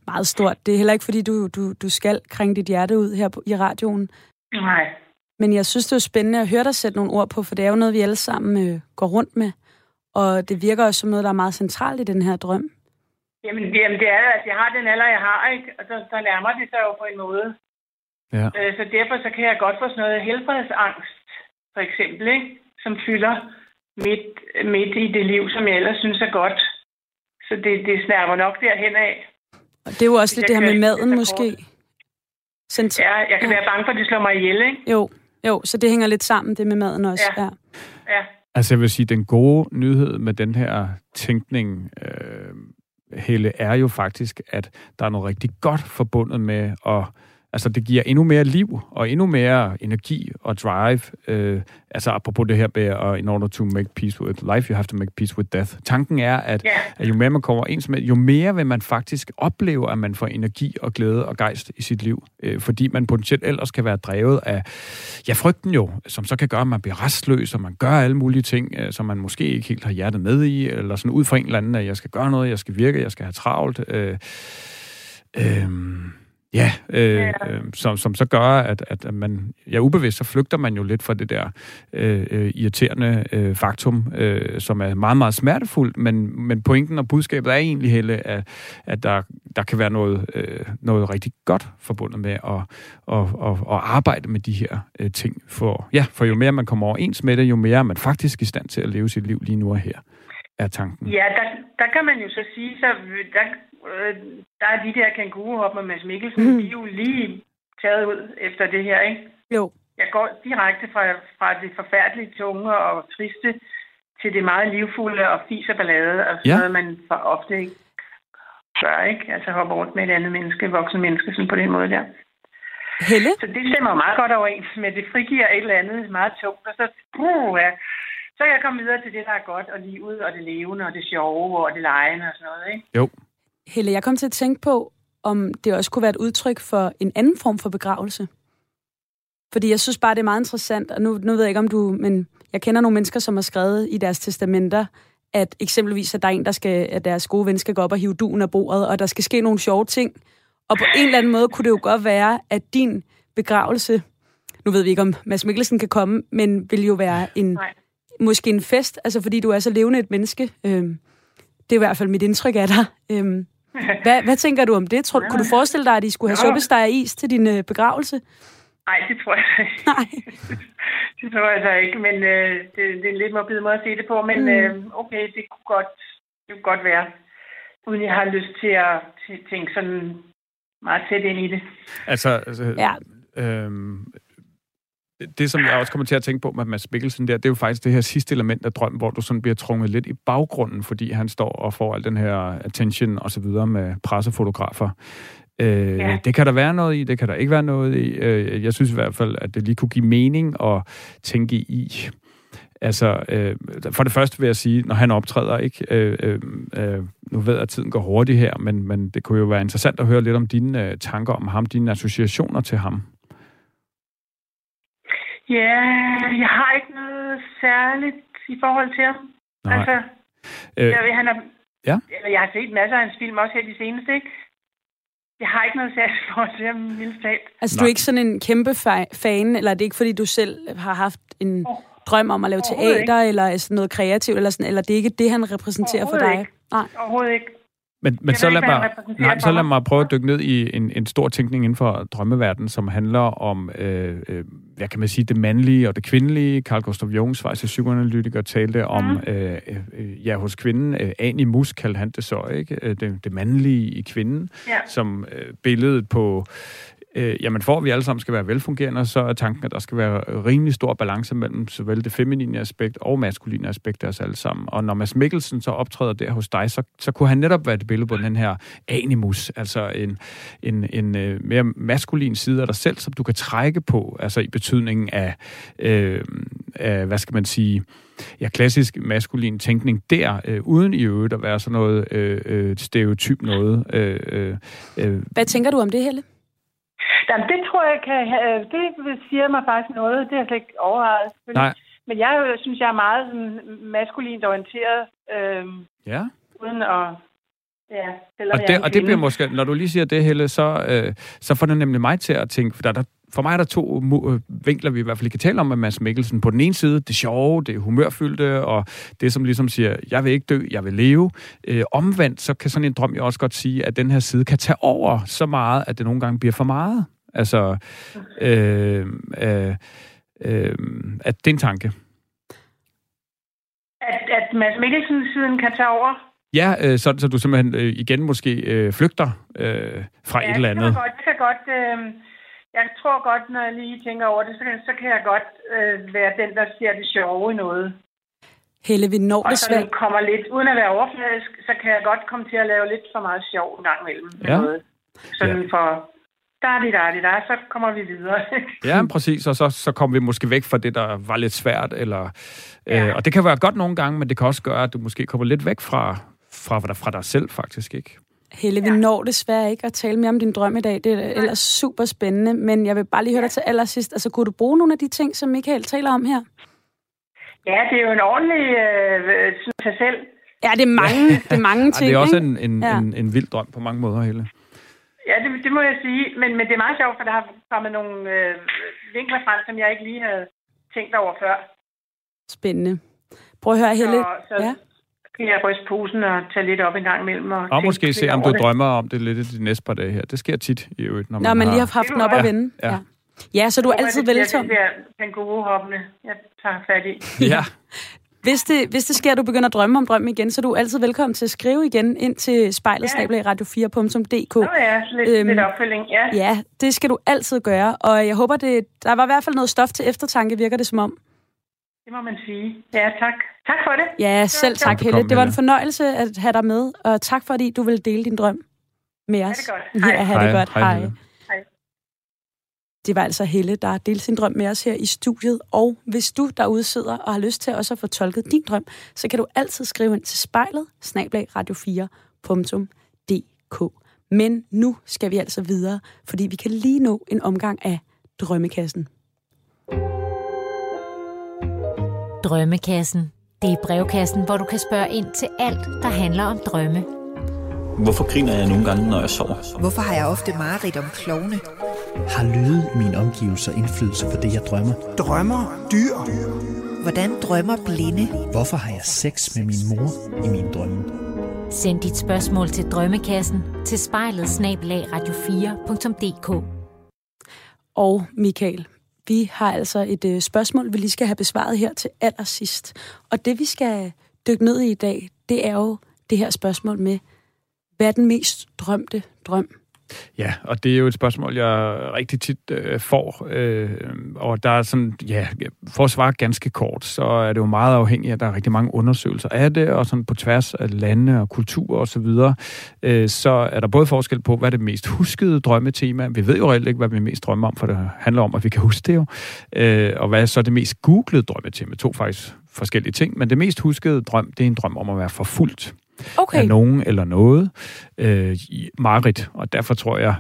Meget stort. Det er heller ikke, fordi du, du, du skal kringe dit hjerte ud her på, i radioen. Nej. Men jeg synes, det er spændende at høre dig sætte nogle ord på, for det er jo noget, vi alle sammen øh, går rundt med. Og det virker også som noget, der er meget centralt i den her drøm. Jamen, jamen det er det. Altså, jeg har den alder, jeg har, ikke? Og så, så nærmer det sig jo på en måde. Ja. Så derfor så kan jeg godt få sådan noget helbredsangst, for eksempel, ikke? Som fylder midt, midt i det liv, som jeg ellers synes er godt. Så det, det snærmer nok derhen af. Og det er jo også lidt det her med maden, måske. Cent- ja, jeg kan ja. være bange for, at det slår mig ihjel, ikke? Jo, jo, så det hænger lidt sammen, det med maden også. Ja. Ja. Ja. Altså jeg vil sige, den gode nyhed med den her tænkning... Øh, Helle, er jo faktisk, at der er noget rigtig godt forbundet med at... Altså, det giver endnu mere liv og endnu mere energi og drive. Øh, altså, apropos det her med, uh, in order to make peace with life, you have to make peace with death. Tanken er, at, yeah. at jo mere man kommer ens med, jo mere vil man faktisk opleve, at man får energi og glæde og gejst i sit liv. Øh, fordi man potentielt ellers kan være drevet af, ja, frygten jo, som så kan gøre, at man bliver rastløs, og man gør alle mulige ting, øh, som man måske ikke helt har hjertet med i, eller sådan ud fra en eller anden, at jeg skal gøre noget, jeg skal virke, jeg skal have travlt. Øh, øh, Ja, øh, øh, som, som så gør, at, at man, ja, ubevidst, så flygter man jo lidt fra det der øh, irriterende øh, faktum, øh, som er meget, meget smertefuldt, men, men pointen og budskabet er egentlig, Helle, at, at der, der kan være noget, øh, noget rigtig godt forbundet med at, at, at, at arbejde med de her øh, ting. For, ja, for jo mere man kommer overens med det, jo mere er man faktisk i stand til at leve sit liv lige nu og her, er tanken. Ja, der, der kan man jo så sige, så der, øh, der er de der kængurehop med Mads Mikkelsen, mm. de er jo lige taget ud efter det her, ikke? Jo. Jeg går direkte fra, fra det forfærdelige, tunge og triste til det meget livfulde og fis og ballade, og sådan ja. noget, man for ofte ikke gør, ikke? Altså hopper rundt med et andet menneske, voksen menneske, sådan på den måde der. Helle? Så det stemmer meget godt overens, men det frigiver et eller andet meget tungt, og så puh, ja. Så jeg kom videre til det, der er godt, og livet, og det levende, og det sjove, og det lejende, og sådan noget, ikke? Jo. Helle, jeg kom til at tænke på, om det også kunne være et udtryk for en anden form for begravelse. Fordi jeg synes bare, det er meget interessant, og nu, nu ved jeg ikke, om du... Men jeg kender nogle mennesker, som har skrevet i deres testamenter, at eksempelvis, at der er en, der skal, at deres gode ven skal gå op og hive duen af bordet, og der skal ske nogle sjove ting. Og på en eller anden måde kunne det jo godt være, at din begravelse... Nu ved vi ikke, om Mads Mikkelsen kan komme, men vil jo være en... Nej. Måske en fest, altså fordi du er så levende et menneske. Øhm, det er i hvert fald mit indtryk af dig. Øhm, hvad, hvad tænker du om det? Tror, ja. Kunne du forestille dig, at I skulle have suppesteg og is til din øh, begravelse? Nej, det tror jeg ikke. Nej. Det tror jeg så ikke, men øh, det, det er en lidt morbid måde at se det på. Men mm. øh, okay, det kunne, godt, det kunne godt være, uden jeg har lyst til at tænke sådan meget tæt ind i det. Altså... altså ja. øh, Det, som jeg også kommer til at tænke på med Mads Mikkelsen der, det er jo faktisk det her sidste element af drømmen, hvor du sådan bliver trunget lidt i baggrunden, fordi han står og får al den her attention og så videre med pressefotografer. Øh, ja. Det kan der være noget i, det kan der ikke være noget i. Øh, jeg synes i hvert fald, at det lige kunne give mening at tænke i. Altså, øh, for det første vil jeg sige, når han optræder, ikke? Øh, øh, øh, nu ved jeg, at tiden går hurtigt her, men, men det kunne jo være interessant at høre lidt om dine øh, tanker om ham, dine associationer til ham. Ja, yeah, jeg har ikke noget særligt i forhold til ham. Nej. Altså, øh, jeg, han er, ja. eller jeg har set masser af hans film, også her de seneste, ikke? Jeg har ikke noget særligt i forhold til ham, mildt talt. Altså, nej. Du er ikke sådan en kæmpe fan, eller er det ikke, fordi du selv har haft en oh. drøm om at lave teater, ikke. Eller sådan noget kreativt, eller, sådan, eller det er ikke det, han repræsenterer for dig? Ikke. Nej, overhovedet ikke. Men, men så, lad ikke, mig, nej, så lad mig prøve at dykke ned i en, en stor tænkning inden for drømmeverdenen, som handler om, øh, øh, hvad kan man sige, det mandlige og det kvindelige. Carl Gustav Jung, svejse psykoanalytiker, talte om, mm. øh, øh, ja, hos kvinden, øh, Animus kaldte han det så, ikke? Det, det mandlige i kvinden, yeah. som øh, billedet på... Øh, jamen for at vi alle sammen skal være velfungerende, og så er tanken, at der skal være rimelig stor balance mellem såvel det feminine aspekt og maskuline aspekt af os alle sammen. Og når Mads Mikkelsen så optræder der hos dig, så, så kunne han netop være et billede på den her animus, altså en, en, en øh, mere maskulin side af dig selv, som du kan trække på, altså i betydningen af, øh, af hvad skal man sige... Ja, klassisk maskulin tænkning der, øh, uden i øvrigt at være sådan noget øh, øh, stereotyp noget. Øh, øh, Hvad tænker du om det, Helle? Jamen, det tror jeg kan have, det siger mig faktisk noget. Det har jeg slet ikke overvejet. Men jeg synes, jeg er meget sådan, maskulint orienteret. Øh, ja. Uden at... Ja, og det, og det bliver måske... Når du lige siger det, Helle, så, øh, så får det nemlig mig til at tænke... For, der, der, for mig er der to mu- vinkler, vi i hvert fald ikke kan tale om med Mads Mikkelsen. På den ene side, det sjove, det humørfyldte, og det, som ligesom siger, jeg vil ikke dø, jeg vil leve. Øh, omvendt, så kan sådan en drøm jo også godt sige, at den her side kan tage over så meget, at det nogle gange bliver for meget. Altså, øh, øh, øh, at det er en tanke. At, at Mads Mikkelsens siden kan tage over? Ja, øh, så, så du simpelthen øh, igen måske øh, flygter øh, fra ja, et eller andet. Ja, jeg, jeg kan godt... Øh, jeg tror godt, når jeg lige tænker over det, så, så kan jeg godt øh, være den, der ser det sjove i noget. Helle, vi når det svært. Og så kommer lidt... Uden at være overfladisk, så kan jeg godt komme til at lave lidt for meget sjov en gang imellem. Ja. Noget. Sådan ja. For... der, så kommer vi videre. Ja, præcis, og så, så kommer vi måske væk fra det, der var lidt svært, eller, ja. øh, og det kan være godt nogle gange, men det kan også gøre, at du måske kommer lidt væk fra, fra, fra dig selv, faktisk, ikke? Helle, vi ja. når desværre ikke at tale mere om din drøm i dag, det er ellers super spændende, men jeg vil bare lige høre dig til allersidst, altså kunne du bruge nogle af de ting, som Michael taler om her? Ja, det er jo en ordentlig øh, synes jeg selv. Ja, det er mange, det er mange ting, ja, det er også en, en, ja. en, en vild drøm på mange måder, Helle. Ja, det, det må jeg sige. Men, men det er meget sjovt, for der har kommet nogle øh, vinkler frem, som jeg ikke lige havde tænkt over før. Spændende. Prøv at høre, Helle. Og så ja. kan jeg ryste posen og tage lidt op en gang imellem. Og, og måske se, om du det. drømmer om det lidt i de næste par dage her. Det sker tit i øvrigt. Når Nå, man, man lige har haft den op at vende. Ja, ja. ja så du er altid velkommen. Jeg den gode hoppende, jeg tager fat i. Ja. Hvis det, hvis det sker, at du begynder at drømme om drømmen igen, så er du altid velkommen til at skrive igen ind til spejlet snabel-a radio fire punktum d k. Nå ja, lidt, øhm, lidt opfølging, ja. Ja, det skal du altid gøre, og jeg håber, det, der var i hvert fald noget stof til eftertanke, virker det som om. Det må man sige. Ja, tak. Tak for det. Ja, selv tak, Helle. Det var en fornøjelse at have dig med, og tak fordi du ville dele din drøm med os. Ha' det godt. Ja, ha' det godt. Hej. Hej. Det var altså Helle, der delte sin drøm med os her i studiet. Og hvis du derude sidder og har lyst til også at få tolket din drøm, så kan du altid skrive ind til spejlet, snabel-a radio fire punktum d k. Men nu skal vi altså videre, fordi vi kan lige nå en omgang af drømmekassen. Drømmekassen. Det er brevkassen, hvor du kan spørge ind til alt, der handler om drømme. Hvorfor griner jeg nogle gange, når jeg sover? Hvorfor har jeg ofte mareridt om klovne? Har lyde mine omgivelser indflydelse på det, jeg drømmer? Drømmer dyr. Hvordan drømmer blinde? Hvorfor har jeg sex med min mor i mine drømme? Send dit spørgsmål til drømmekassen til spejlet snabel-a radio fire punktum d k. Og Michael, vi har altså et spørgsmål, vi lige skal have besvaret her til allersidst. Og det, vi skal dykke ned i i dag, det er jo det her spørgsmål med, hvad er den mest drømte drøm? Ja, og det er jo et spørgsmål, jeg rigtig tit øh, får, øh, og der er sådan, ja, for at svare ganske kort, så er det jo meget afhængigt af, at der er rigtig mange undersøgelser af det, og sådan på tværs af lande og kultur og så videre, øh, så er der både forskel på, hvad er det mest huskede drømmetema, vi ved jo reelt ikke, hvad vi mest drømmer om, for det handler om, at vi kan huske det jo, øh, og hvad er så det mest googlede drømmetema, to faktisk forskellige ting, men det mest huskede drøm, det er en drøm om at være forfulgt. Okay. Af nogen eller noget øh, i Marit, og derfor tror jeg,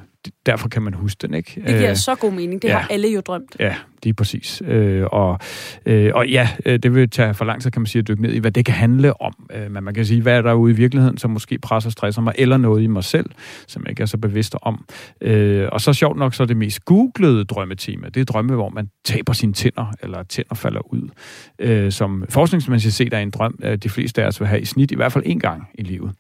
derfor kan man huske den, ikke? Det giver så god mening, det ja. har alle jo drømt. Ja, lige præcis. Øh, og, øh, og ja, det vil tage for lang tid, kan man sige, at dykke ned i, hvad det kan handle om. Øh, men man kan sige, hvad er der ude i virkeligheden, som måske presser og stresser mig, eller noget i mig selv, som jeg ikke er så bevidst om. Øh, og så sjovt nok, så er det mest googlede drømmetema, det er drømme, hvor man taber sine tænder, eller tænder falder ud. Øh, som forskningsmæssigt set er en drøm, de fleste af os vil have i snit, i hvert fald en gang i livet.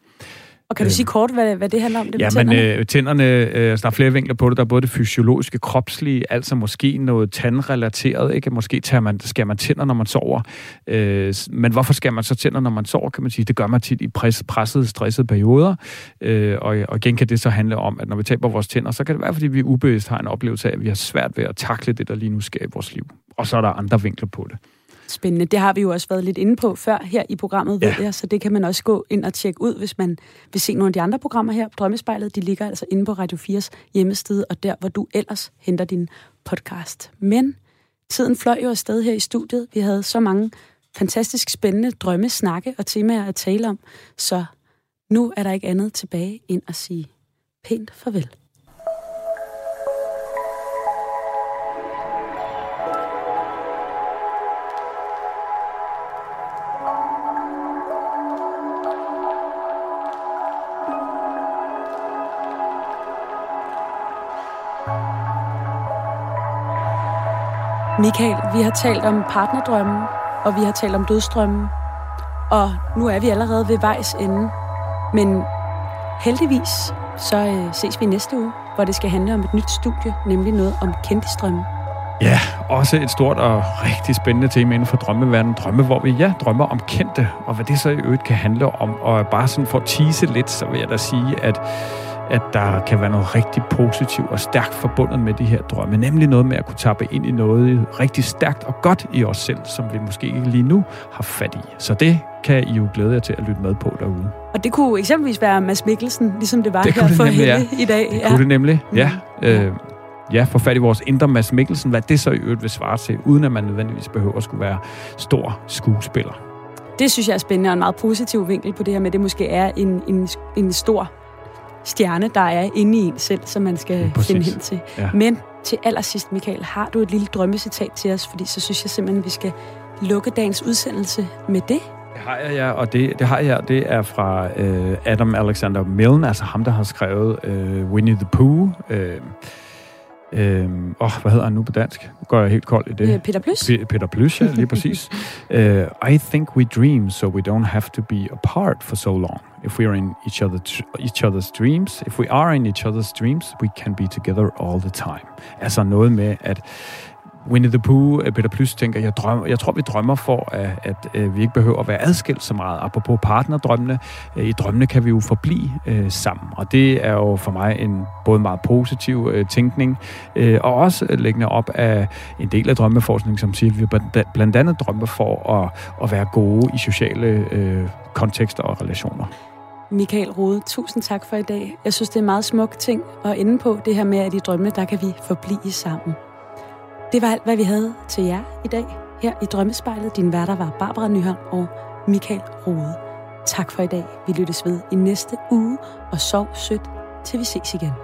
Og kan du sige kort, hvad, hvad det handler om? Det ja, men øh, tænderne, øh, der er flere vinkler på det. Der er både det fysiologiske, kropslige, altså måske noget tandrelateret, ikke? Måske tager man, skærer man tænder, når man sover. Øh, men hvorfor skærer man så tænder, når man sover, kan man sige? Det gør man tit i pres, pressede, stressede perioder. Øh, og, og igen kan det så handle om, at når vi taber vores tænder, så kan det være, fordi vi ubevidst har en oplevelse af, at vi har svært ved at takle det, der lige nu sker i vores liv. Og så er der andre vinkler på det. Spændende. Det har vi jo også været lidt inde på før her i programmet, ja. ved jeg, så det kan man også gå ind og tjekke ud, hvis man vil se nogle af de andre programmer her på Drømmespejlet. De ligger altså inde på Radio fires hjemmeside, og der, hvor du ellers henter din podcast. Men tiden fløj jo afsted her i studiet. Vi havde så mange fantastisk spændende drømmesnakke og temaer at tale om, så nu er der ikke andet tilbage end at sige pænt farvel. Michael, vi har talt om partnerdrømmen, og vi har talt om dødsdrømmen, og nu er vi allerede ved vejs ende. Men heldigvis, så øh, ses vi næste uge, hvor det skal handle om et nyt studie, nemlig noget om kendisdrømmen. Ja, også et stort og rigtig spændende tema inden for drømmeverdenen. Drømme, hvor vi ja, drømmer om kendte, og hvad det så i øvrigt kan handle om. Og bare sådan for at tease lidt, så vil jeg da sige, at at der kan være noget rigtig positivt og stærkt forbundet med de her drømme. Nemlig noget med at kunne tappe ind i noget rigtig stærkt og godt i os selv, som vi måske ikke lige nu har fat i. Så det kan I jo glæde jer til at lytte med på derude. Og det kunne eksempelvis være Mads Mikkelsen, ligesom det var det her det for nemlig, Helle ja. i dag. Det ja. kunne det nemlig, ja. Mm. Øh, ja, få fat i vores indre Mads Mikkelsen, hvad det så i øvrigt vil svare til, uden at man nødvendigvis behøver at skulle være stor skuespiller. Det synes jeg er spændende, og en meget positiv vinkel på det her med, det måske er en, en, en stor stjerne, der er inde i en selv, som man skal Præcis. finde hen til. Ja. Men til allersidst, Michael, har du et lille drømmecitat til os? Fordi så synes jeg simpelthen, vi skal lukke dagens udsendelse med det. Ja. har jeg, ja, og det, det har jeg, det er fra øh, Adam Alexander Milne, altså ham, der har skrevet øh, Winnie the Pooh. Øh, øh, åh, hvad hedder han nu på dansk? Nu går jeg helt kold i det. Peter Plys? P- Peter Plys, ja, lige præcis. uh, I think we dream, so we don't have to be apart for so long. If we are in each, other tr- each other's dreams, if we are in each other's dreams, we can be together all the time. Altså noget med, at Winnie the Pooh, Peter Plys tænker, jeg, drømmer, jeg tror, vi drømmer for, at, at, at vi ikke behøver at være adskilt så meget. Apropos partnerdrømmene, i drømmene kan vi jo forblive øh, sammen. Og det er jo for mig en både meget positiv øh, tænkning, øh, og også læggende op af en del af drømmeforskning, som siger, at vi blandt andet drømmer for at, at være gode i sociale øh, kontekster og relationer. Michael Rohde, tusind tak for i dag. Jeg synes, det er en meget smuk ting at ende på, det her med, at i drømmene, der kan vi forblive sammen. Det var alt, hvad vi havde til jer i dag. Her i Drømmespejlet, din værter var Barbara Nyholm og Michael Rohde. Tak for i dag. Vi lyttes ved i næste uge, og sov sødt, til vi ses igen.